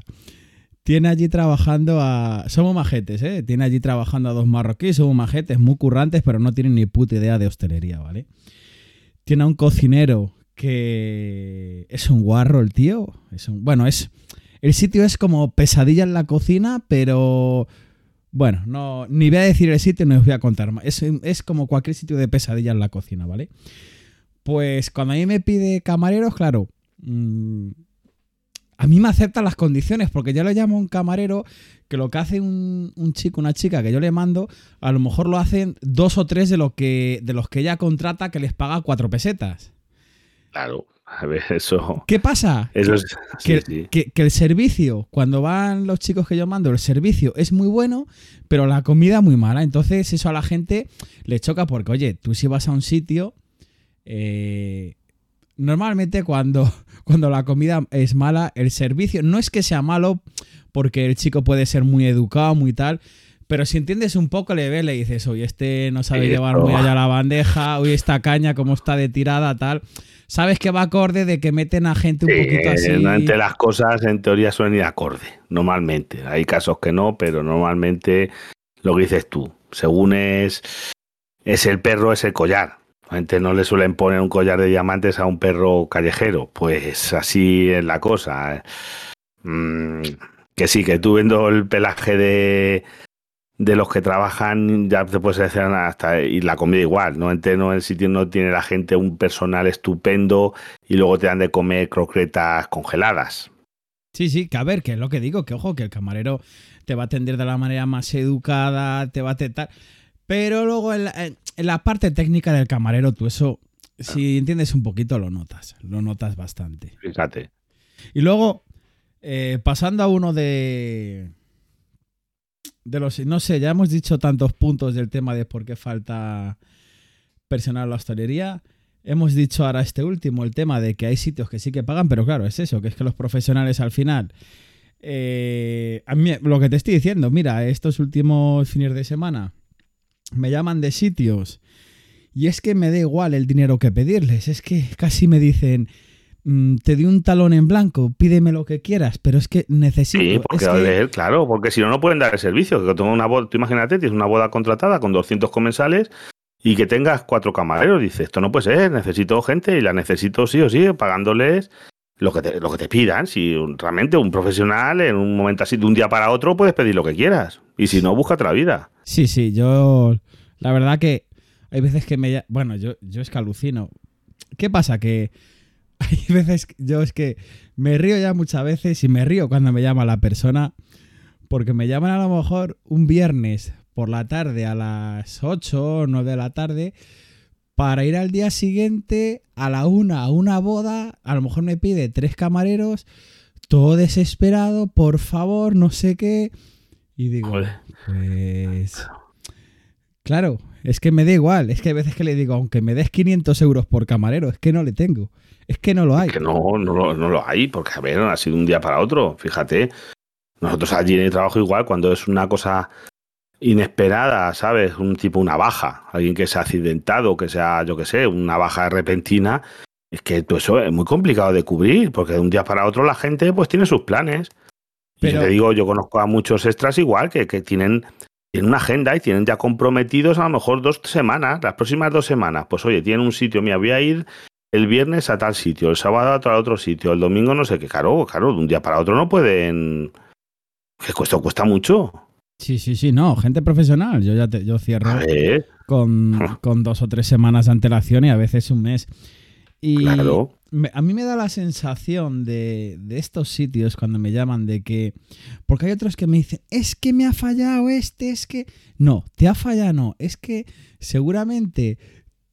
Tiene allí trabajando somos majetes, ¿eh? Tiene allí trabajando a 2 marroquíes, somos majetes, muy currantes, pero no tienen ni puta idea de hostelería, ¿vale? Tiene a un cocinero que es un guarro el tío. El sitio es como Pesadilla en la Cocina, pero bueno, no, ni voy a decir el sitio, ni os voy a contar más. Es como cualquier sitio de Pesadilla en la Cocina, ¿vale? Pues cuando a mí me pide camareros, claro, a mí me aceptan las condiciones, porque yo le llamo un camarero que lo que hace un chico, una chica que yo le mando, a lo mejor lo hacen 2 o 3 de los que ella contrata, que les paga 4 pesetas. Claro, a ver, eso... ¿Qué pasa? Que el servicio, cuando van los chicos que yo mando, el servicio es muy bueno, pero la comida muy mala. Entonces eso a la gente le choca porque, oye, tú si vas a un sitio... Normalmente cuando la comida es mala, el servicio no es que sea malo, porque el chico puede ser muy educado, muy tal, pero si entiendes un poco le ves, le dices, oye, este no sabe llevar muy allá la bandeja, oye, esta caña como está de tirada, tal. Sabes que va acorde de que meten a gente un poquito así. Entre las cosas, en teoría, suelen ir acorde, normalmente. Hay casos que no, pero normalmente lo que dices tú, según es el perro, es el collar. Antes no le suelen poner un collar de diamantes a un perro callejero, pues así es la cosa. Que sí, que tú viendo el pelaje de los que trabajan, ya te puedes hacer hasta... Y la comida igual, ¿no? Antes no, el sitio no tiene la gente un personal estupendo y luego te dan de comer croquetas congeladas. Sí, que a ver, que es lo que digo, que ojo, que el camarero te va a atender de la manera más educada, te va a atentar... Pero luego en la parte técnica del camarero, tú eso, si entiendes un poquito, lo notas bastante. Fíjate. Y luego, pasando a uno de los... No sé, ya hemos dicho tantos puntos del tema de por qué falta personal en la hostelería. Hemos dicho ahora este último, el tema de que hay sitios que sí que pagan, pero claro, es eso, que es que los profesionales al final... a mí, lo que te estoy diciendo, mira, estos últimos fines de semana me llaman de sitios y es que me da igual el dinero que pedirles, es que casi me dicen, te di un talón en blanco, pídeme lo que quieras, pero es que necesito... Sí, porque, claro, porque si no, no pueden dar el servicio. Tú imagínate, tienes una boda contratada con 200 comensales y que tengas 4 camareros, dices, esto no puede ser, necesito gente y la necesito sí o sí, pagándoles... Lo que te pidan, si realmente un profesional en un momento así, de un día para otro, puedes pedir lo que quieras. Y si no, busca otra vida. Sí, sí, yo... La verdad que hay veces que me... Bueno, yo es que alucino. ¿Qué pasa? Que hay veces... Yo es que me río ya muchas veces y me río cuando me llama la persona porque me llaman a lo mejor un viernes por la tarde a las 8 o 9 de la tarde... para ir al día siguiente a la 1 a una boda, a lo mejor me pide 3 camareros, todo desesperado, por favor, no sé qué. Y digo, pues... Claro, es que me da igual, es que hay veces que le digo, aunque me des 500 euros por camarero, es que no le tengo, es que no lo hay. Es que no lo hay, porque a ver, ha sido un día para otro, fíjate. Nosotros allí en el trabajo igual, cuando es una cosa... inesperada, ¿sabes? Un tipo, una baja, alguien que se ha accidentado, que sea, yo qué sé, una baja repentina, es que todo eso es muy complicado de cubrir, porque de un día para otro la gente pues tiene sus planes. Pero... Y te digo, yo conozco a muchos extras igual, que tienen una agenda y tienen ya comprometidos a lo mejor 2 semanas, las próximas 2 semanas, pues oye, tienen un sitio, mira, voy a ir el viernes a tal sitio, el sábado a tal otro sitio, el domingo no sé qué, claro, de un día para otro no pueden, que cuesta mucho. Sí, no, gente profesional. Yo cierro con 2 o 3 semanas de antelación y a veces un mes. Y claro. A mí me da la sensación de estos sitios cuando me llaman de que... Porque hay otros que me dicen, es que me ha fallado es que... No, te ha fallado no, es que seguramente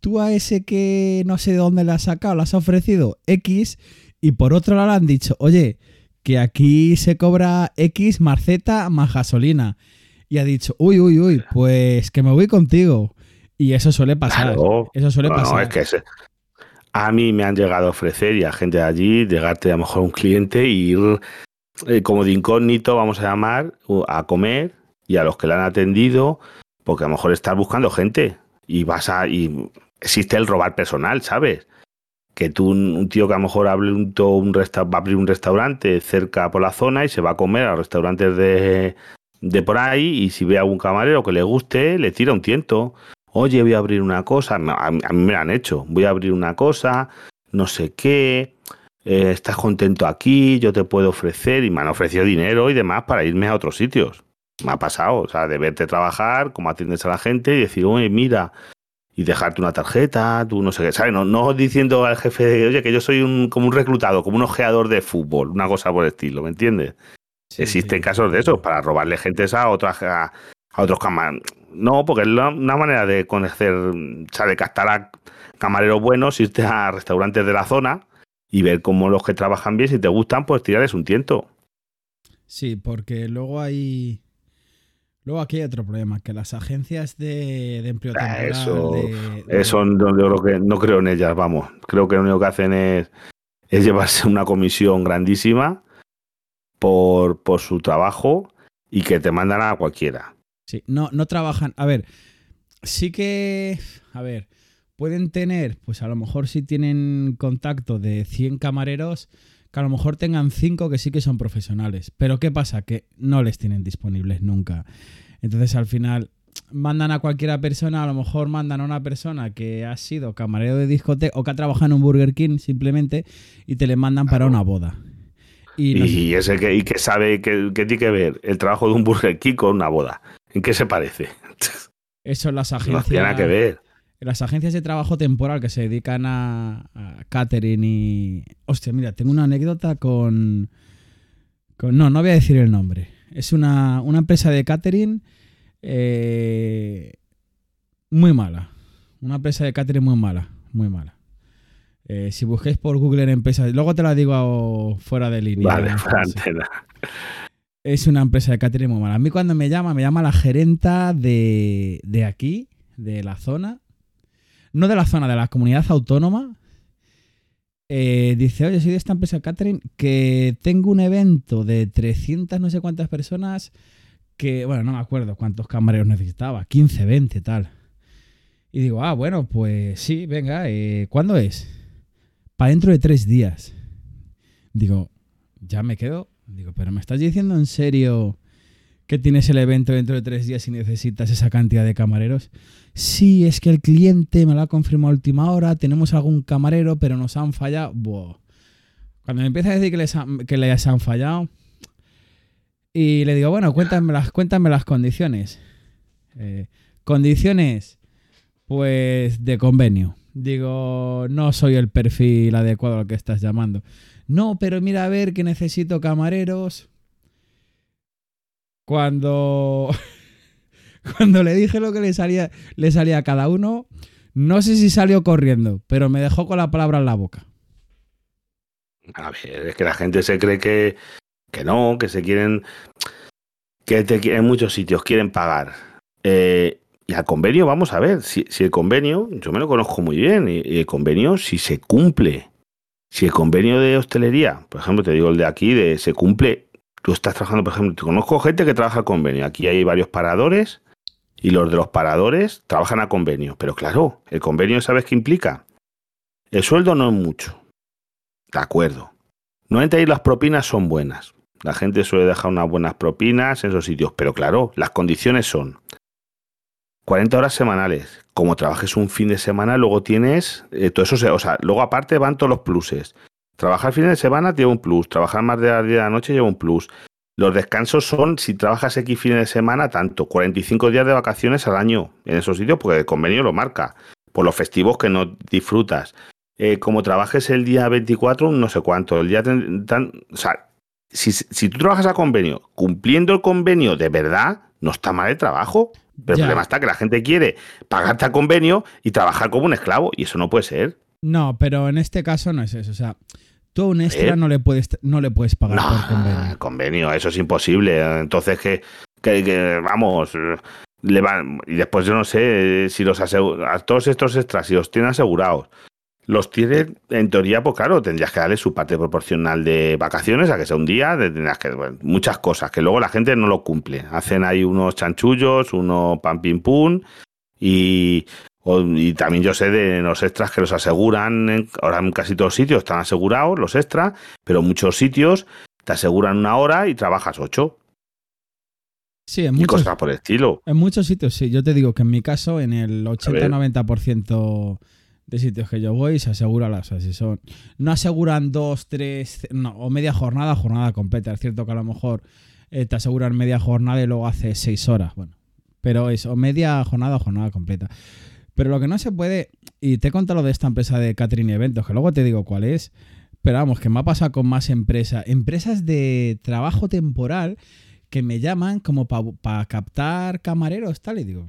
tú a ese que no sé de dónde le has sacado, le has ofrecido X y por otro lado le han dicho, oye... que aquí se cobra X más Z más gasolina. Y ha dicho, uy, pues que me voy contigo. Y eso suele pasar. Claro. Eso suele pasar. No, es que a mí me han llegado a ofrecer, y a gente de allí, llegarte a lo mejor un cliente y ir como de incógnito, vamos a llamar, a comer, y a los que le han atendido, porque a lo mejor estás buscando gente. Y existe el robar personal, ¿sabes? Que tú, un tío que a lo mejor va a abrir un restaurante cerca por la zona y se va a comer a los restaurantes de por ahí, y si ve a algún camarero que le guste, le tira un tiento. Oye, voy a abrir una cosa. A mí me la han hecho. Voy a abrir una cosa, no sé qué. ¿Estás contento aquí? Yo te puedo ofrecer. Y me han ofrecido dinero y demás para irme a otros sitios. Me ha pasado. O sea, de verte trabajar, cómo atiendes a la gente y decir, oye, mira... Y dejarte una tarjeta, tú no sé qué, ¿sabes? No diciendo al jefe, oye, que yo soy como un reclutado, como un ojeador de fútbol, una cosa por el estilo, ¿me entiendes? Sí, existen casos de esos, para robarle gente a otros camareros. No, porque es una manera de conocer, ¿sabes? De captar a camareros buenos, irte a restaurantes de la zona y ver cómo los que trabajan bien, si te gustan, pues tirarles un tiento. Sí, porque luego hay... Luego aquí hay otro problema, que las agencias de empleo temporal... Eso yo creo que no creo en ellas, vamos. Creo que lo único que hacen es llevarse una comisión grandísima por su trabajo y que te mandan a cualquiera. Sí, no trabajan... A ver, sí que... A ver, pueden tener... Pues a lo mejor sí tienen contacto de 100 camareros... que a lo mejor tengan 5 que sí que son profesionales. Pero ¿qué pasa? Que no les tienen disponibles nunca. Entonces, al final, mandan a cualquiera persona, a lo mejor mandan a una persona que ha sido camarero de discoteca o que ha trabajado en un Burger King, simplemente, y te le mandan para una boda. Y ese que sabe que tiene que ver el trabajo de un Burger King con una boda. ¿En qué se parece? Eso en las agencias... No tiene nada que ver. Las agencias de trabajo temporal que se dedican a catering y... Hostia, mira, tengo una anécdota con... No voy a decir el nombre. Es una empresa de catering muy mala. Una empresa de catering muy mala, muy mala. Si busquéis por Google en empresas, luego te la digo fuera de línea. Vale, fuera de antena. Es una empresa de catering muy mala. A mí cuando me llama la gerenta de aquí, de la zona, no de la zona, de la comunidad autónoma. Dice, oye, soy de esta empresa de catering que tengo un evento de 300 no sé cuántas personas que, bueno, no me acuerdo cuántos camareros necesitaba, 15, 20, tal. Y digo, ah, bueno, pues sí, venga, ¿cuándo es? Para dentro de 3 días. Digo, ya me quedo. Digo, pero ¿me estás diciendo en serio que tienes el evento dentro de 3 días y necesitas esa cantidad de camareros? Sí, es que el cliente me lo ha confirmado a última hora, tenemos algún camarero, pero nos han fallado. Buah. Cuando me empieza a decir que les han fallado, y le digo, bueno, cuéntame las condiciones. Condiciones, pues, de convenio. Digo, no soy el perfil adecuado al que estás llamando. No, pero mira, a ver, que necesito camareros. Cuando le dije lo que le salía a cada uno, no sé si salió corriendo, pero me dejó con la palabra en la boca. A ver, es que la gente se cree que no, que se quieren... en muchos sitios quieren pagar. Y al convenio, vamos a ver, si el convenio, yo me lo conozco muy bien, y el convenio si se cumple. Si el convenio de hostelería, por ejemplo, te digo el de aquí, se cumple... Tú estás trabajando, por ejemplo, te conozco gente que trabaja a convenio. Aquí hay varios paradores y los de los paradores trabajan a convenio. Pero claro, el convenio, ¿sabes qué implica? El sueldo no es mucho. De acuerdo. Normalmente ahí las propinas son buenas. La gente suele dejar unas buenas propinas en esos sitios. Pero claro, las condiciones son 40 horas semanales. Como trabajes un fin de semana, luego tienes todo eso. O sea, luego aparte van todos los pluses. Trabajar fines de semana lleva un plus, trabajar más de las 10 de la noche lleva un plus. Los descansos son, si trabajas X fines de semana, tanto 45 días de vacaciones al año en esos sitios, porque el convenio lo marca, por los festivos que no disfrutas. Como trabajes el día 24, no sé cuánto, el día... o sea, si tú trabajas a convenio, cumpliendo el convenio de verdad, no está mal el trabajo. Pero ya. El problema está que la gente quiere pagarte a convenio y trabajar como un esclavo, y eso no puede ser. No, pero en este caso no es eso. O sea, tú a un extra no le puedes pagar por convenio. Eso es imposible. Entonces, que vamos, le van, y después yo no sé si los a todos estos extras, si los tienen asegurados, los tienen, en teoría, pues claro, tendrías que darle su parte proporcional de vacaciones, a que sea un día, tendrías que, bueno, muchas cosas, que luego la gente no lo cumple. Hacen ahí unos chanchullos, unos pan pim pum, y también yo sé de los extras que los aseguran, ahora en casi todos sitios están asegurados los extras, pero muchos sitios te aseguran 1 hora y trabajas 8. Sí, en muchos, y cosas por el estilo. En muchos sitios, sí. Yo te digo que en mi caso, en el 80-90% de sitios que yo voy, se asegura las horas. O sea, si son, no aseguran 2, 3, no, o media jornada, jornada completa. Es cierto que a lo mejor te aseguran media jornada y luego haces 6 horas. Bueno, pero es o media jornada o jornada completa. Pero lo que no se puede, y te he contado lo de esta empresa de catering y eventos, que luego te digo cuál es, pero vamos, que me ha pasado con más empresas de trabajo temporal que me llaman como para captar camareros, tal, y digo,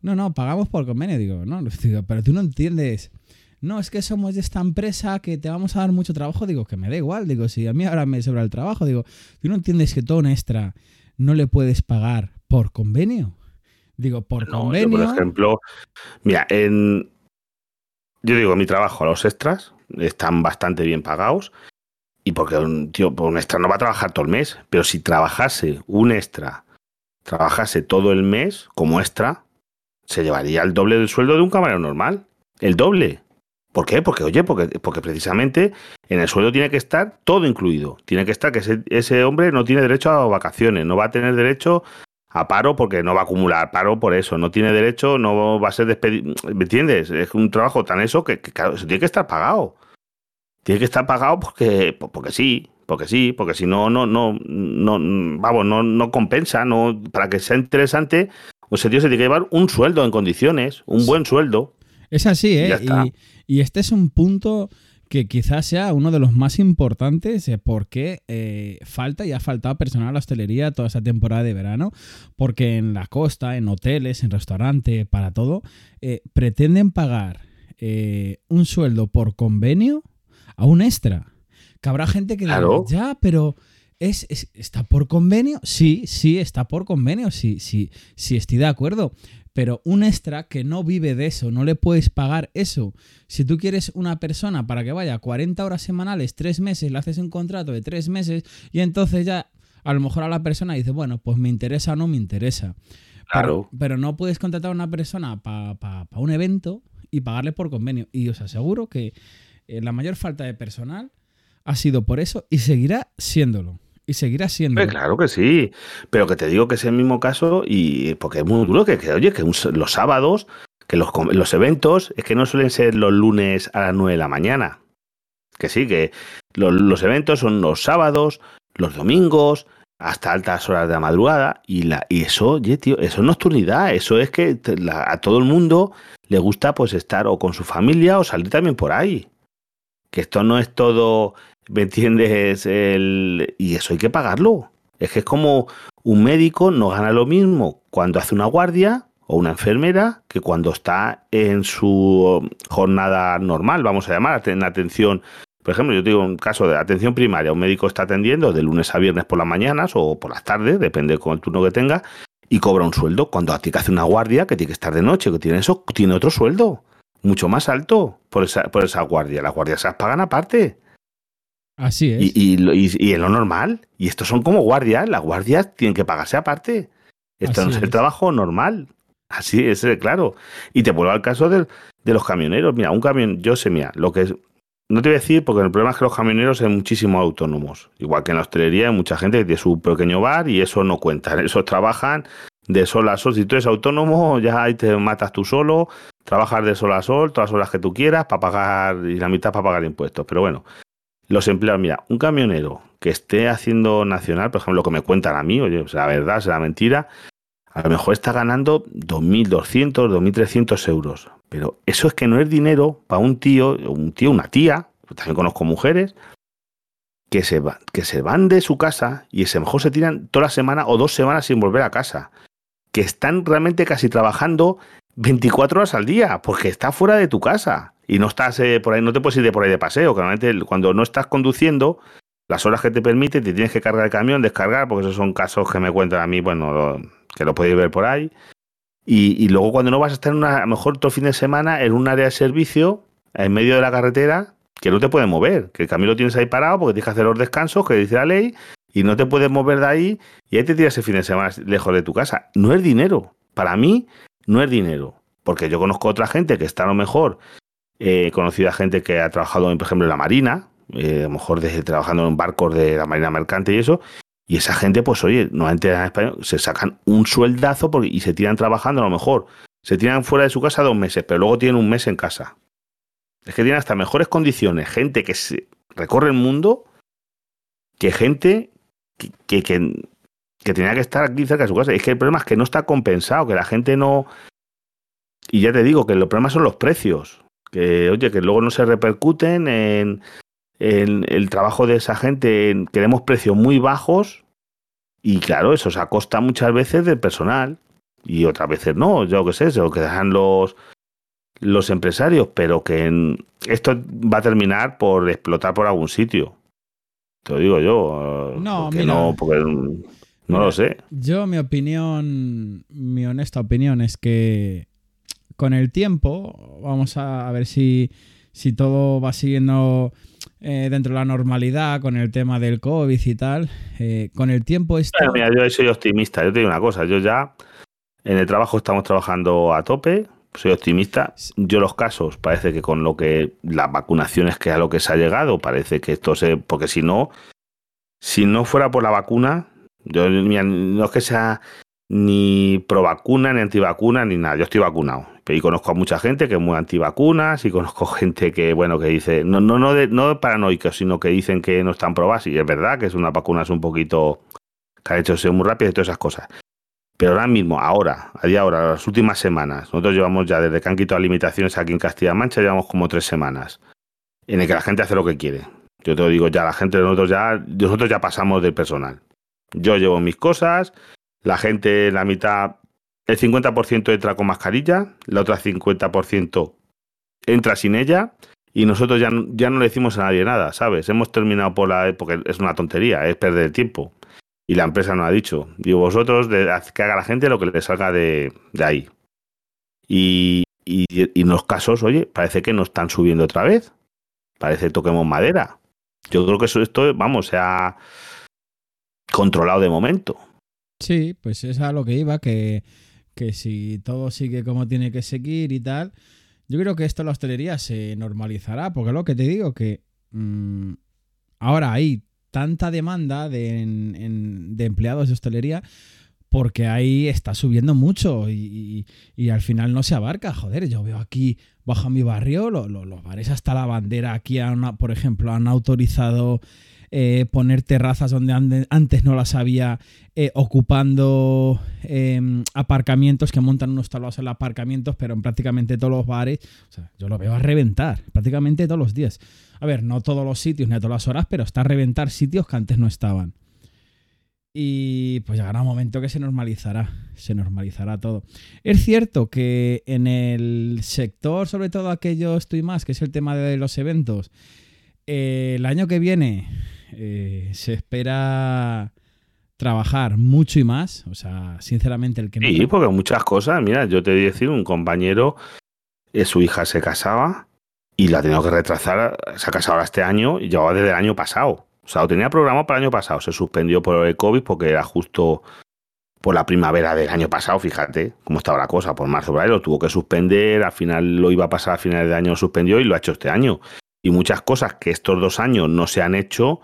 no, pagamos por convenio, digo, pero tú no entiendes, no, es que somos de esta empresa que te vamos a dar mucho trabajo, digo, que me da igual, digo, si a mí ahora me sobra el trabajo, digo, tú no entiendes que todo un extra no le puedes pagar por convenio. Digo, por convenio. No, yo, por ejemplo, mira, yo digo, mi trabajo, a los extras están bastante bien pagados, y porque un extra no va a trabajar todo el mes, pero si trabajase un extra, trabajase todo el mes como extra, se llevaría el doble del sueldo de un camarero normal. El doble. ¿Por qué? Porque precisamente en el sueldo tiene que estar todo incluido. Tiene que estar que ese hombre no tiene derecho a vacaciones, no va a tener derecho a paro porque no va a acumular paro por eso, no tiene derecho, no va a ser despedido, ¿me entiendes? Es un trabajo tan eso que claro, tiene que estar pagado. Tiene que estar pagado porque sí, porque si no, vamos, no compensa, no, para que sea interesante, o sea, tío, se tiene que llevar un sueldo en condiciones, un buen sueldo. Es así, ¿eh? Y este es un punto que quizás sea uno de los más importantes, porque falta y ha faltado personal a la hostelería toda esta temporada de verano, porque en la costa, en hoteles, en restaurantes, para todo, pretenden pagar un sueldo por convenio a un extra. Que habrá gente que diga, ¿claro? Ya, pero ¿está por convenio? Sí, está por convenio, sí, estoy de acuerdo. Pero un extra que no vive de eso, no le puedes pagar eso. Si tú quieres una persona para que vaya 40 horas semanales, 3 meses, le haces un contrato de 3 meses y entonces ya a lo mejor a la persona dice, bueno, pues me interesa o no me interesa. Claro. Pero no puedes contratar a una persona para un evento y pagarle por convenio. Y os aseguro que la mayor falta de personal ha sido por eso y seguirá siéndolo. Y seguirá siendo. Pues claro que sí, pero que te digo que es el mismo caso, y porque es muy duro que oye, que los sábados, que los eventos, es que no suelen ser los lunes a las 9 de la mañana. Que sí, que los eventos son los sábados, los domingos, hasta altas horas de la madrugada, y eso, oye, tío, eso es nocturnidad, eso es que a todo el mundo le gusta pues estar o con su familia o salir también por ahí. Que esto no es todo... ¿Me entiendes? Y eso hay que pagarlo. Es que es como un médico no gana lo mismo cuando hace una guardia o una enfermera que cuando está en su jornada normal, vamos a llamar, en atención. Por ejemplo, yo tengo un caso de atención primaria. Un médico está atendiendo de lunes a viernes por las mañanas o por las tardes, depende con el turno que tenga, y cobra un sueldo. Cuando a ti que hace una guardia, que tiene que estar de noche, que tiene eso, tiene otro sueldo mucho más alto por esa guardia. Las guardias se las pagan aparte. Así es. Y en lo normal. Y estos son como guardias. Las guardias tienen que pagarse aparte. Esto no es el trabajo normal. Así es, claro. Y te vuelvo al caso de los camioneros. Mira, un camión, yo sé, mira, lo que es. No te voy a decir, porque el problema es que los camioneros hay muchísimos autónomos. Igual que en la hostelería hay mucha gente que tiene su pequeño bar y eso no cuenta. Esos trabajan de sol a sol. Si tú eres autónomo, ya ahí te matas tú solo. Trabajas de sol a sol, todas las horas que tú quieras, para pagar, y la mitad para pagar impuestos. Pero bueno. Los empleados, mira, un camionero que esté haciendo nacional, por ejemplo, lo que me cuentan a mí, oye, será verdad, será mentira, a lo mejor está ganando 2.200, 2.300 euros. Pero eso es que no es dinero para un tío, una tía, también conozco mujeres, que se van de su casa y a lo mejor se tiran toda la semana o 2 semanas sin volver a casa. Que están realmente casi trabajando 24 horas al día, porque está fuera de tu casa. Y no estás por ahí, no te puedes ir de por ahí de paseo, que normalmente cuando no estás conduciendo, las horas que te permite, te tienes que cargar el camión, descargar, porque esos son casos que me cuentan a mí, bueno, que lo podéis ver por ahí. Y luego cuando no vas a estar, a lo mejor todo el fin de semana, en un área de servicio, en medio de la carretera, que no te puedes mover, que el camión lo tienes ahí parado porque tienes que hacer los descansos, que dice la ley, y no te puedes mover de ahí, y ahí te tiras el fin de semana lejos de tu casa. No es dinero. Para mí, no es dinero. Porque yo conozco otra gente que está a lo mejor... He conocido a gente que ha trabajado, por ejemplo, en la Marina, a lo mejor trabajando en barcos de la Marina Mercante y eso, y esa gente, pues oye, normalmente en España se sacan un sueldazo y se tiran trabajando, a lo mejor se tiran fuera de su casa 2 meses, pero luego tienen 1 mes en casa. Es que tienen hasta mejores condiciones, gente que se recorre el mundo, que gente que tenía que estar aquí cerca de su casa. Es que el problema es que no está compensado, que la gente no... Y ya te digo que los problemas son los precios. Que oye, que luego no se repercuten en el trabajo de esa gente, queremos precios muy bajos y claro, eso se acosta muchas veces del personal y otras veces no, yo qué sé, eso que dejan los empresarios, pero que esto va a terminar por explotar por algún sitio. Te lo digo yo, lo sé. Yo mi honesta opinión es que con el tiempo, vamos a ver si todo va siguiendo dentro de la normalidad con el tema del COVID y tal. Con el tiempo esto... Bueno, mira, yo soy optimista. Yo te digo una cosa. Yo ya en el trabajo estamos trabajando a tope. Soy optimista. Yo los casos parece que con lo que... Las vacunaciones que a lo que se ha llegado parece que esto se... Porque si no fuera por la vacuna... Yo, mira, no es que sea... ni pro vacuna, ni antivacuna, ni nada. Yo estoy vacunado. Y conozco a mucha gente que es muy antivacunas y conozco gente que, bueno, que dice... No paranoicos, sino que dicen que no están probadas. Y es verdad que es una vacuna, es un poquito... que han hecho ser muy rápido y todas esas cosas. Pero ahora mismo, las últimas semanas... Nosotros llevamos ya, desde que han quitado las limitaciones aquí en Castilla y Mancha, llevamos como 3 semanas. en el que la gente hace lo que quiere. Yo te lo digo ya, la gente de nosotros ya pasamos del personal. Yo llevo mis cosas, la gente, la mitad, el 50% entra con mascarilla, la otra 50% entra sin ella, y nosotros ya no le decimos a nadie nada, ¿sabes? Hemos terminado por la... porque es una tontería, es perder el tiempo. Y la empresa nos ha dicho, digo, vosotros, que haga la gente lo que le salga de ahí. Y en los casos, oye, parece que no están subiendo otra vez. Parece que toquemos madera. Yo creo que esto, vamos, se ha controlado de momento. Sí, pues es a lo que iba, que si todo sigue como tiene que seguir y tal, yo creo que esto en la hostelería se normalizará, porque lo que te digo que ahora hay tanta demanda de empleados de hostelería porque ahí está subiendo mucho y al final no se abarca. Joder, yo veo aquí bajo mi barrio los bares hasta la bandera. Aquí, por ejemplo, han autorizado poner terrazas donde antes no las había, ocupando aparcamientos, que montan unos tablaos en los aparcamientos, pero en prácticamente todos los bares. O sea, yo lo veo a reventar prácticamente todos los días. A ver, no todos los sitios ni a todas las horas, pero está a reventar sitios que antes no estaban. Y pues llegará un momento que se normalizará todo. Es cierto que en el sector, sobre todo aquello estoy más, que es el tema de los eventos, el año que viene se espera trabajar mucho y más. O sea, sinceramente, el que no... Sí, porque muchas cosas. Mira, yo te voy a decir, un compañero, su hija se casaba y la ha tenido que retrasar. Se ha casado ahora este año y llevaba desde el año pasado. O sea, lo tenía programado para el año pasado. Se suspendió por el COVID porque era justo por la primavera del año pasado. Fíjate cómo estaba la cosa. Por marzo, por ahí, lo tuvo que suspender. Al final lo iba a pasar a finales de año, lo suspendió y lo ha hecho este año. Y muchas cosas que estos 2 años no se han hecho,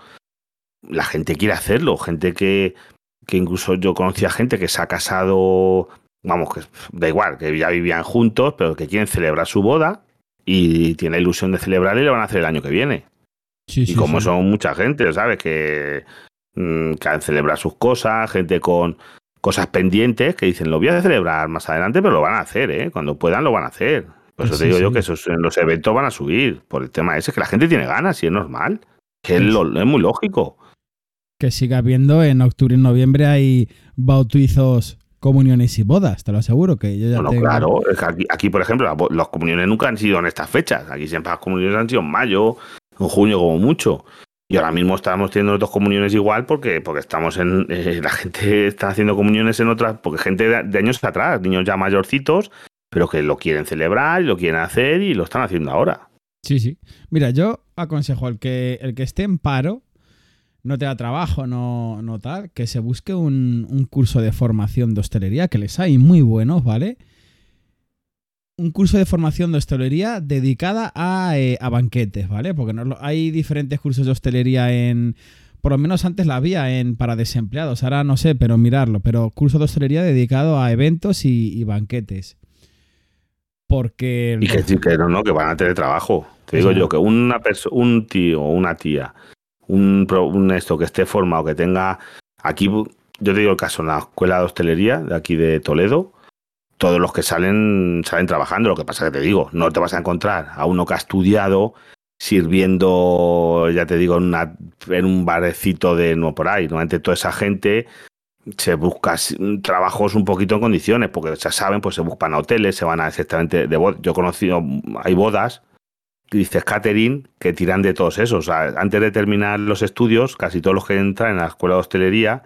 la gente quiere hacerlo. Gente que incluso yo conocía gente que se ha casado, vamos, que da igual, que ya vivían juntos, pero que quieren celebrar su boda y tienen la ilusión de celebrarla y lo van a hacer el año que viene. Sí, y sí, como sí. Son mucha gente, ¿sabes? Que han celebrado sus cosas, gente con cosas pendientes que dicen, lo voy a celebrar más adelante, pero lo van a hacer, ¿eh? Cuando puedan lo van a hacer. Por eso te digo yo que esos, en los eventos van a subir. Por el tema ese, que la gente tiene ganas y es normal. Que es muy lógico. Que siga habiendo en octubre y noviembre hay bautizos, comuniones y bodas, te lo aseguro. Que yo ya claro. Es que aquí, por ejemplo, las comuniones nunca han sido en estas fechas. Aquí siempre las comuniones han sido en mayo, en junio como mucho. Y ahora mismo estamos teniendo 2 comuniones igual porque estamos la gente está haciendo comuniones en otras... Porque gente de años atrás, niños ya mayorcitos... pero que lo quieren celebrar, lo quieren hacer y lo están haciendo ahora. Sí, sí. Mira, yo aconsejo al que esté en paro, no te da trabajo, no tal, que se busque un curso de formación de hostelería, que les hay muy buenos, ¿vale? Un curso de formación de hostelería dedicada a banquetes, ¿vale? Porque hay diferentes cursos de hostelería en... Por lo menos antes la había para desempleados, ahora no sé, pero mirarlo. Pero curso de hostelería dedicado a eventos y banquetes. Porque... Y que no, que van a tener trabajo. Te digo yo que un tío o una tía, un esto que esté formado, que tenga... Aquí, yo te digo el caso, en la escuela de hostelería de aquí de Toledo, todos los que salen trabajando. Lo que pasa es que te digo, no te vas a encontrar a uno que ha estudiado sirviendo, ya te digo, en un barecito de no por ahí. Normalmente toda esa gente... se busca trabajos un poquito en condiciones, porque ya saben, pues se buscan a hoteles, se van a exactamente de bodas. Yo he conocido, hay bodas, dices catering, que tiran de todos esos. O sea, antes de terminar los estudios, casi todos los que entran en la escuela de hostelería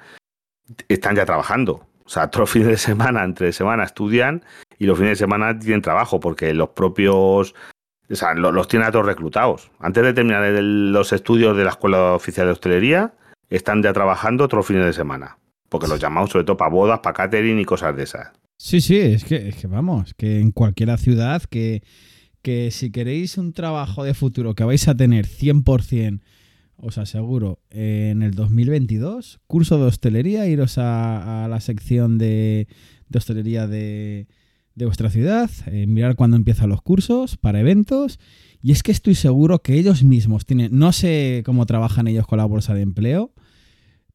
están ya trabajando. O sea, todos los fines de semana, entre semana estudian y los fines de semana tienen trabajo, porque los propios... O sea, los tienen a todos reclutados. Antes de terminar los estudios de la escuela oficial de hostelería, están ya trabajando todos los fines de semana. Porque los llamamos sobre todo para bodas, para catering y cosas de esas. Sí, sí, es que vamos, que en cualquier ciudad, que si queréis un trabajo de futuro que vais a tener 100%, os aseguro, en el 2022, curso de hostelería, iros a la sección de hostelería de vuestra ciudad, mirar cuándo empiezan los cursos para eventos, y es que estoy seguro que ellos mismos tienen, no sé cómo trabajan ellos con la bolsa de empleo,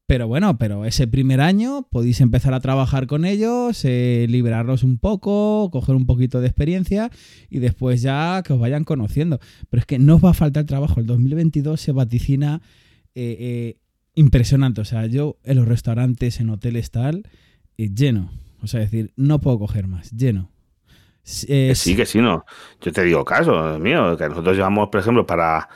Pero bueno, pero ese primer año podéis empezar a trabajar con ellos, liberarlos un poco, coger un poquito de experiencia y después ya que os vayan conociendo. Pero es que no os va a faltar trabajo. El 2022 se vaticina impresionante. O sea, yo en los restaurantes, en hoteles, tal, lleno. O sea, es decir, no puedo coger más, lleno. Que sí, no. Yo te digo caso, mío, que nosotros llevamos, por ejemplo, para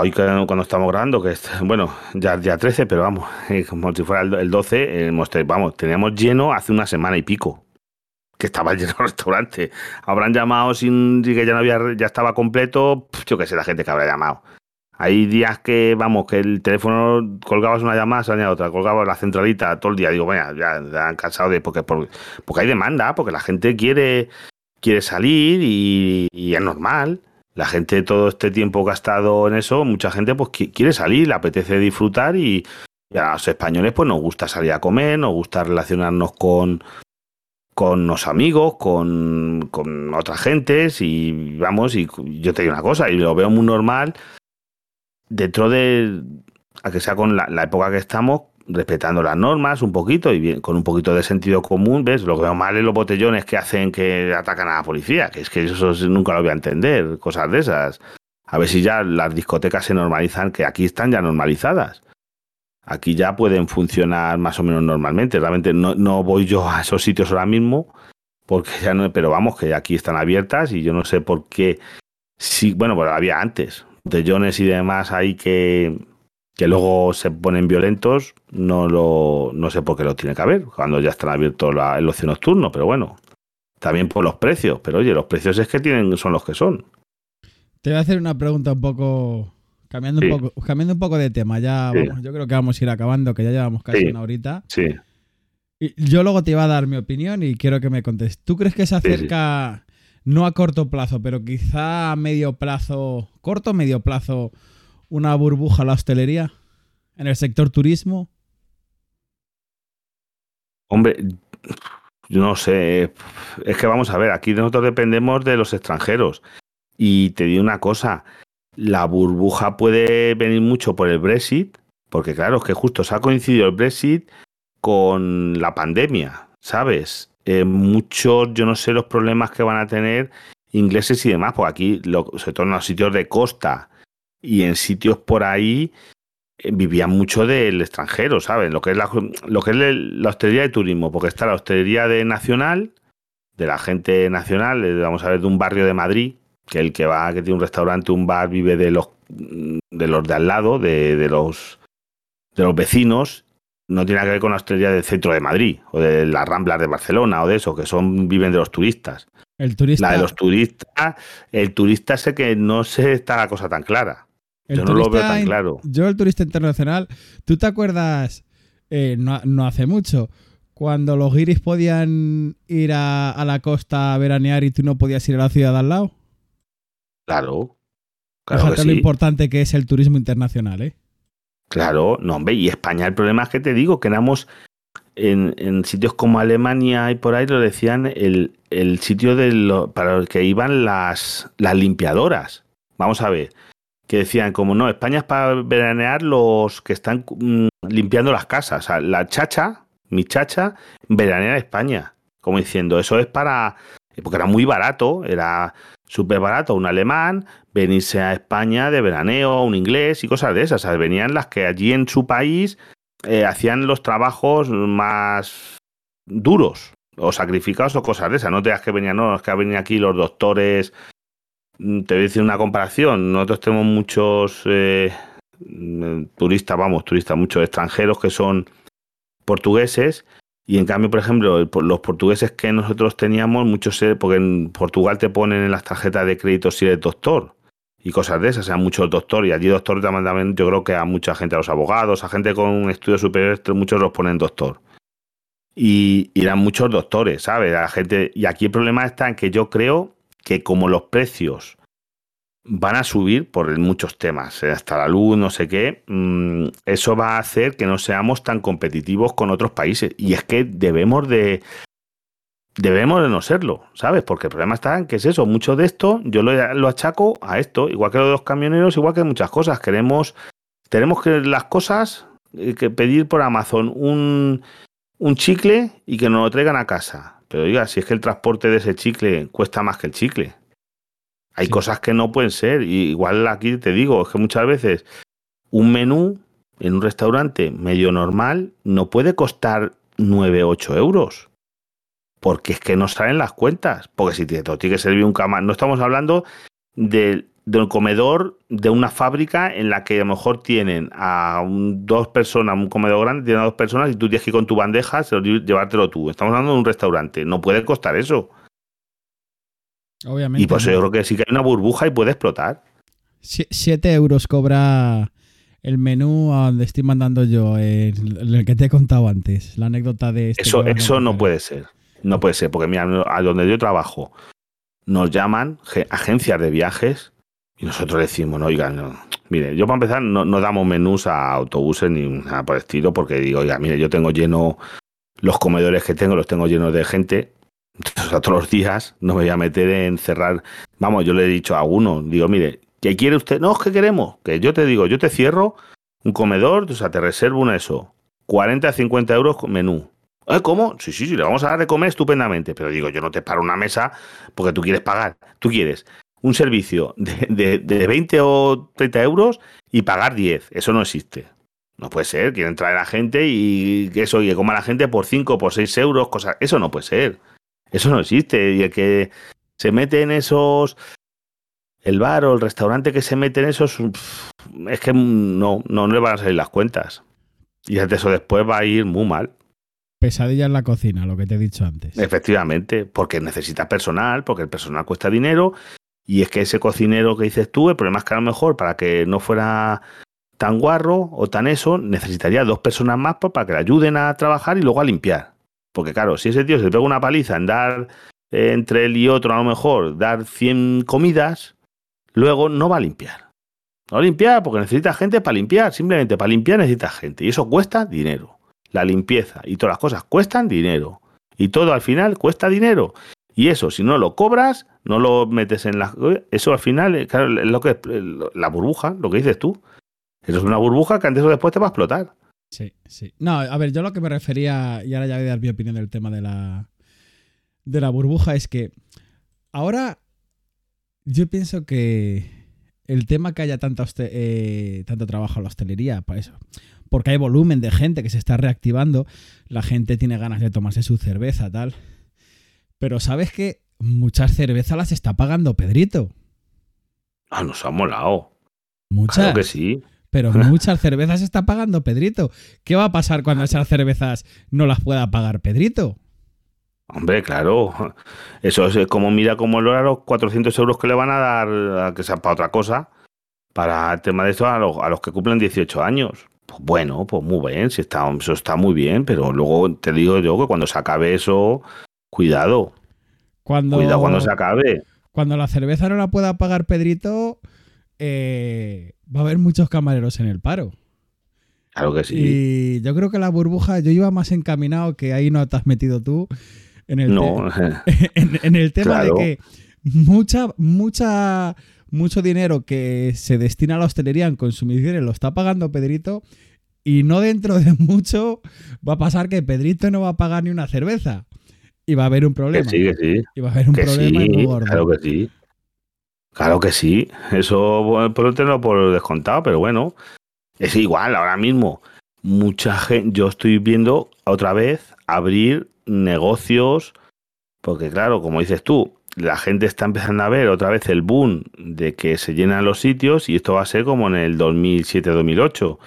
hoy cuando estamos grabando, que es, bueno, ya 13, pero vamos, como si fuera el 12, vamos, teníamos lleno hace una semana y pico, que estaba lleno el restaurante. Habrán llamado sin que ya no había, ya estaba completo, yo qué sé, la gente que habrá llamado. Hay días que, vamos, que el teléfono colgabas una llamada, salía otra, colgabas la centralita todo el día. Digo, bueno, ya han cansado de... Porque hay demanda, porque la gente quiere salir y es normal. La gente, todo este tiempo gastado en eso, mucha gente pues quiere salir, le apetece disfrutar y a los españoles pues nos gusta salir a comer, nos gusta relacionarnos con los amigos, con otras gentes y vamos, y yo te digo una cosa, y lo veo muy normal... Dentro de, a que sea con la época que estamos, respetando las normas un poquito y bien, con un poquito de sentido común, ¿ves? Lo que veo mal es los botellones que hacen que atacan a la policía, que es que eso nunca lo voy a entender, cosas de esas. A ver si ya las discotecas se normalizan, que aquí están ya normalizadas. Aquí ya pueden funcionar más o menos normalmente. Realmente no voy yo a esos sitios ahora mismo, porque ya no, pero vamos, que aquí están abiertas y yo no sé por qué. Sí, bueno, pues había antes. Botellones y demás ahí que luego se ponen violentos, no sé por qué los tiene que haber, cuando ya están abiertos el ocio nocturno, pero bueno, también por los precios, pero oye, los precios es que son los que son. Te voy a hacer una pregunta un poco, cambiando un poco de tema, ya sí. Vamos, yo creo que vamos a ir acabando, que ya llevamos casi una horita. Sí. Y yo luego te iba a dar mi opinión y quiero que me contestes. ¿Tú crees que se acerca... Sí. No a corto plazo, pero quizá a medio plazo, corto o medio plazo, una burbuja a la hostelería en el sector turismo? Hombre, yo no sé. Es que vamos a ver, aquí nosotros dependemos de los extranjeros. Y te digo una cosa, la burbuja puede venir mucho por el Brexit, porque claro, es que justo se ha coincidido el Brexit con la pandemia, ¿sabes? Muchos, yo no sé los problemas que van a tener ingleses y demás, porque aquí, sobre todo en los sitios de costa y en sitios por ahí, vivían mucho del extranjero, ¿sabes? Lo que es la hostelería de turismo, porque está la hostelería de nacional, de la gente nacional, vamos a ver, de un barrio de Madrid, que el que va, que tiene un restaurante, un bar, vive de los de al lado, de los vecinos. No tiene nada que ver con la hostelería del centro de Madrid o de las Ramblas de Barcelona o de eso, que viven de los turistas. El turista. La de los turistas, el turista sé que no sé está la cosa tan clara. Yo no lo veo tan claro. Yo el turista internacional, ¿tú te acuerdas, no hace mucho, cuando los guiris podían ir a la costa a veranear y tú no podías ir a la ciudad de al lado? Claro. Claro que sí. Lo importante que es el turismo internacional, ¿eh? Claro, no, hombre, y España el problema es que te digo que éramos en sitios como Alemania y por ahí lo decían el sitio para el que iban las limpiadoras. Vamos a ver, que decían como no, España es para veranear los que están limpiando las casas. O sea, mi chacha, veranea en España. Como diciendo, eso es para... Porque era muy barato, era súper barato un alemán venirse a España de veraneo, un inglés y cosas de esas. O sea, venían las que allí en su país hacían los trabajos más duros o sacrificados o cosas de esas. No te digas que venían, no, es que venían aquí los doctores. Te voy a decir una comparación. Nosotros tenemos muchos turistas, muchos extranjeros que son portugueses. Y en cambio, por ejemplo, los portugueses que nosotros teníamos, muchos, porque en Portugal te ponen en las tarjetas de crédito si eres doctor y cosas de esas, o sea, muchos doctores. Y allí doctor también, yo creo que a mucha gente, a los abogados, a gente con un estudio superior, muchos los ponen doctor. Y eran muchos doctores, ¿sabes? La gente, y aquí el problema está en que yo creo que como los precios van a subir por muchos temas, hasta la luz, no sé qué, eso va a hacer que no seamos tan competitivos con otros países. Y es que debemos de no serlo, ¿sabes? Porque el problema está en que es eso, mucho de esto yo lo achaco a esto, igual que lo de los camioneros, igual que muchas cosas. Tenemos que las cosas que pedir por Amazon un chicle y que nos lo traigan a casa. Pero oiga, si es que el transporte de ese chicle cuesta más que el chicle. Hay cosas que no pueden ser. Y igual aquí te digo, es que muchas veces un menú en un restaurante medio normal no puede costar 9, 8 euros. Porque es que no salen las cuentas. Porque si te tiene que servir un camarón. No estamos hablando del comedor de una fábrica en la que a lo mejor tienen a dos personas, un comedor grande, tienen a dos personas y tú tienes que ir con tu bandeja, llevártelo tú. Estamos hablando de un restaurante. No puede costar eso. Obviamente. Y pues yo creo que sí que hay una burbuja y puede explotar. 7 euros cobra el menú a donde estoy mandando yo, el que te he contado antes, la anécdota de... Eso no puede ser. No puede ser, porque mira, a donde yo trabajo nos llaman agencias de viajes y nosotros decimos, no, oiga, no. Mire, yo para empezar no damos menús a autobuses ni nada por el estilo, porque digo, oiga, mire, yo tengo lleno los comedores que tengo, los tengo llenos de gente, entonces a todos los días no me voy a meter en cerrar. Vamos, yo le he dicho a uno, digo, mire, ¿qué quiere usted? No, es que queremos, que yo te digo, yo te cierro un comedor, o sea, te reservo un eso, 40 a 50 euros menú. ¿Cómo? Sí, le vamos a dar de comer estupendamente. Pero digo, yo no te paro una mesa porque tú quieres pagar. Tú quieres un servicio de 20 o 30 euros y pagar 10. Eso no existe. No puede ser. Quieren traer a la gente y eso, y que coma la gente por 5, por 6 euros, cosas. Eso no puede ser. Eso no existe. Y el que se mete en esos... El bar o el restaurante que se mete en esos... Es que no le van a salir las cuentas. Y antes o después va a ir muy mal. Pesadilla en la cocina, lo que te he dicho antes. Efectivamente, porque necesitas personal, porque el personal cuesta dinero, y es que ese cocinero que dices tú, el problema es que a lo mejor para que no fuera tan guarro o tan eso, necesitaría dos personas más para que le ayuden a trabajar y luego a limpiar. Porque claro, si ese tío se pega una paliza en dar, entre él y otro a lo mejor, dar 100 comidas, luego no va a limpiar. No va a limpiar porque necesita gente para limpiar, simplemente para limpiar necesita gente, y eso cuesta dinero. La limpieza y todas las cosas cuestan dinero. Y todo al final cuesta dinero. Y eso, si no lo cobras, no lo metes en la... Eso al final, claro, es lo que la burbuja, lo que dices tú. Eso es una burbuja que antes o después te va a explotar. Sí, sí. No, a ver, yo lo que me refería, y ahora ya voy a dar mi opinión del tema de la burbuja, es que ahora yo pienso que el tema que haya tanto trabajo en la hostelería, para eso... Porque hay volumen de gente que se está reactivando, la gente tiene ganas de tomarse su cerveza, tal. Pero ¿sabes qué? Muchas cervezas las está pagando Pedrito. Ah, nos ha molado. Muchas. Claro que sí. Pero muchas cervezas está pagando Pedrito. ¿Qué va a pasar cuando esas cervezas no las pueda pagar Pedrito? Hombre, claro. Eso es como mira como el oro, los 400 euros que le van a dar a que sea para otra cosa, para el tema de esto a los que cumplen 18 años. Pues bueno, pues muy bien, si está, eso está muy bien, pero luego te digo yo que cuando se acabe eso, cuidado. Cuidado cuando se acabe. Cuando la cerveza no la pueda pagar Pedrito, va a haber muchos camareros en el paro. Claro que sí. Y yo creo que la burbuja, yo iba más encaminado que ahí no te has metido tú en el, no. En el tema claro. De que mucho dinero que se destina a la hostelería en consumiciones lo está pagando Pedrito y no dentro de mucho va a pasar que Pedrito no va a pagar ni una cerveza y va a haber un problema. Que sí. Y va a haber un problema sí, muy gordo. Claro que sí. Claro que sí. Eso por tenerlo por descontado, pero bueno, es igual ahora mismo. Mucha gente, yo estoy viendo otra vez abrir negocios porque claro, como dices tú, la gente está empezando a ver otra vez el boom de que se llenan los sitios y esto va a ser como en el 2007-2008,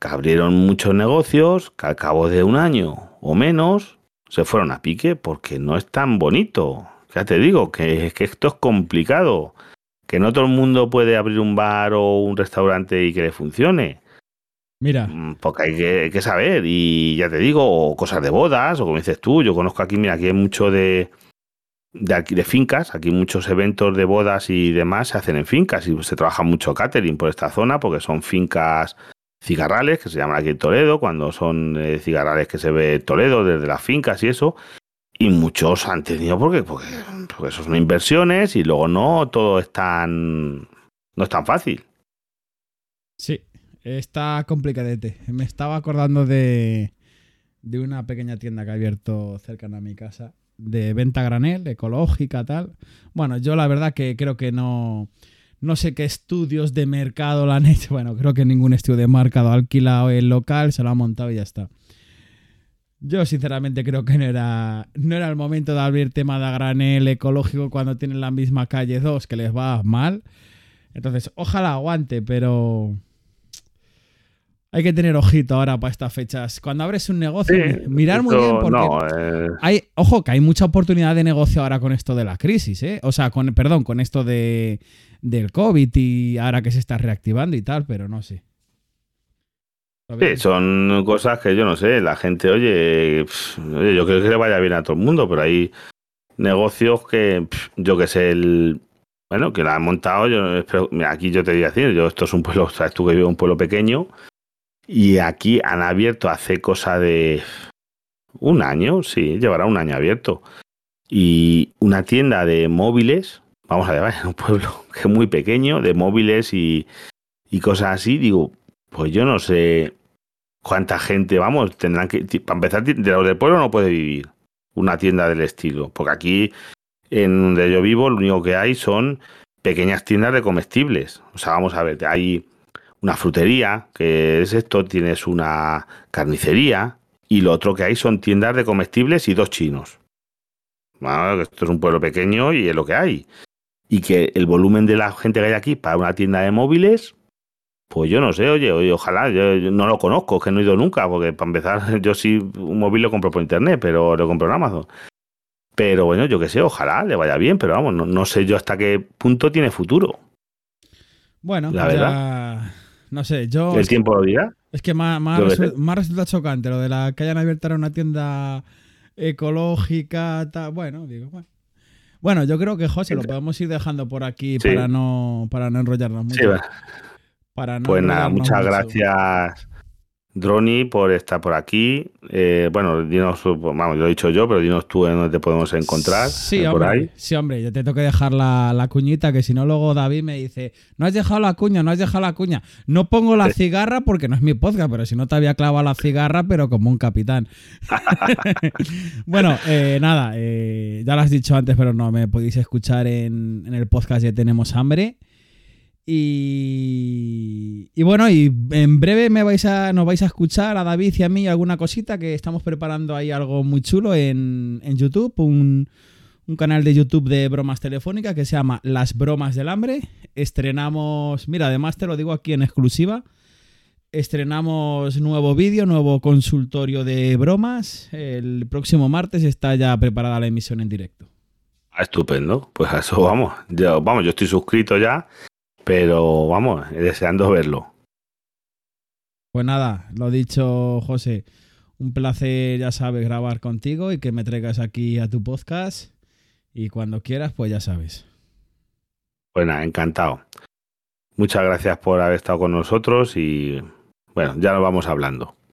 que abrieron muchos negocios que al cabo de un año o menos se fueron a pique porque no es tan bonito. Ya te digo que esto es complicado, que no todo el mundo puede abrir un bar o un restaurante y que le funcione. Mira. Porque hay que saber y ya te digo, o cosas de bodas o como dices tú, yo conozco aquí, mira, aquí hay mucho de fincas, aquí muchos eventos de bodas y demás se hacen en fincas y se trabaja mucho catering por esta zona porque son fincas cigarrales que se llaman aquí en Toledo, cuando son cigarrales que se ve Toledo desde las fincas y eso, y muchos han tenido porque eso son inversiones y luego no todo es tan fácil. Sí, Está complicadete. Me estaba acordando de una pequeña tienda que ha abierto cercana a mi casa, de venta granel, ecológica, tal. Bueno, yo la verdad que creo que no sé qué estudios de mercado la han hecho. Bueno, creo que ningún estudio de mercado. Ha alquilado el local, se lo ha montado y ya está. Yo sinceramente creo que no era el momento de abrir tema de granel ecológico cuando tienen la misma calle 2 que les va mal. Entonces, ojalá aguante, pero hay que tener ojito ahora para estas fechas. Cuando abres un negocio, sí, mirar muy bien porque ojo, que hay mucha oportunidad de negocio ahora con esto de la crisis, ¿eh? O sea, con esto del COVID y ahora que se está reactivando y tal, pero no sé. Sí, son cosas que yo no sé, la gente, oye, yo creo que le vaya bien a todo el mundo, pero hay negocios que, yo que sé, que la han montado, aquí yo te voy a decir, esto es un pueblo, sabes tú que vivo en un pueblo pequeño, y aquí han abierto hace cosa de un año, sí, llevará un año abierto, y una tienda de móviles, vamos a ver, en un pueblo que es muy pequeño, de móviles y cosas así, digo, pues yo no sé cuánta gente, vamos, tendrán que... Para empezar, de los del pueblo no puede vivir una tienda del estilo. Porque aquí, en donde yo vivo, lo único que hay son pequeñas tiendas de comestibles. O sea, vamos a ver, hay una frutería, que es esto, tienes una carnicería, y lo otro que hay son tiendas de comestibles y dos chinos. Bueno, esto es un pueblo pequeño y es lo que hay. Y que el volumen de la gente que hay aquí para una tienda de móviles... Pues yo no sé, oye, ojalá, yo no lo conozco, que no he ido nunca, porque para empezar, yo sí un móvil lo compro por internet, pero lo compro en Amazon. Pero bueno, yo qué sé, ojalá le vaya bien, pero vamos, no sé yo hasta qué punto tiene futuro. Bueno, la verdad, no sé, yo... El tiempo lo dirá. Es que me ha resultado chocante lo de la que hayan abierto una tienda ecológica, tal, bueno. Bueno, yo creo que, José, lo podemos ir dejando por aquí sí. para no enrollarnos mucho. Sí, va. Pues nada, muchas gracias, Droni, por estar por aquí. Dinos, lo he dicho yo, pero dinos tú en dónde te podemos encontrar. Sí, hombre, yo te tengo que dejar la cuñita, que si no luego David me dice, no has dejado la cuña. No pongo la cigarra porque no es mi podcast, pero si no te había clavado la cigarra, pero como un capitán. Ya lo has dicho antes, pero no, me podéis escuchar en el podcast Ya Tenemos Hambre. Y en breve nos vais a escuchar a David y a mí alguna cosita que estamos preparando ahí, algo muy chulo en YouTube, un canal de YouTube de bromas telefónicas que se llama Las Bromas del Hambre. Estrenamos, mira, además te lo digo aquí en exclusiva, estrenamos nuevo vídeo, nuevo consultorio de bromas. El próximo martes está ya preparada la emisión en directo. Estupendo, pues a eso vamos. Yo estoy suscrito ya. Pero vamos, deseando verlo. Pues nada, lo dicho, José. Un placer, ya sabes, grabar contigo y que me traigas aquí a tu podcast. Y cuando quieras, pues ya sabes. Pues nada, encantado. Muchas gracias por haber estado con nosotros y bueno, ya nos vamos hablando.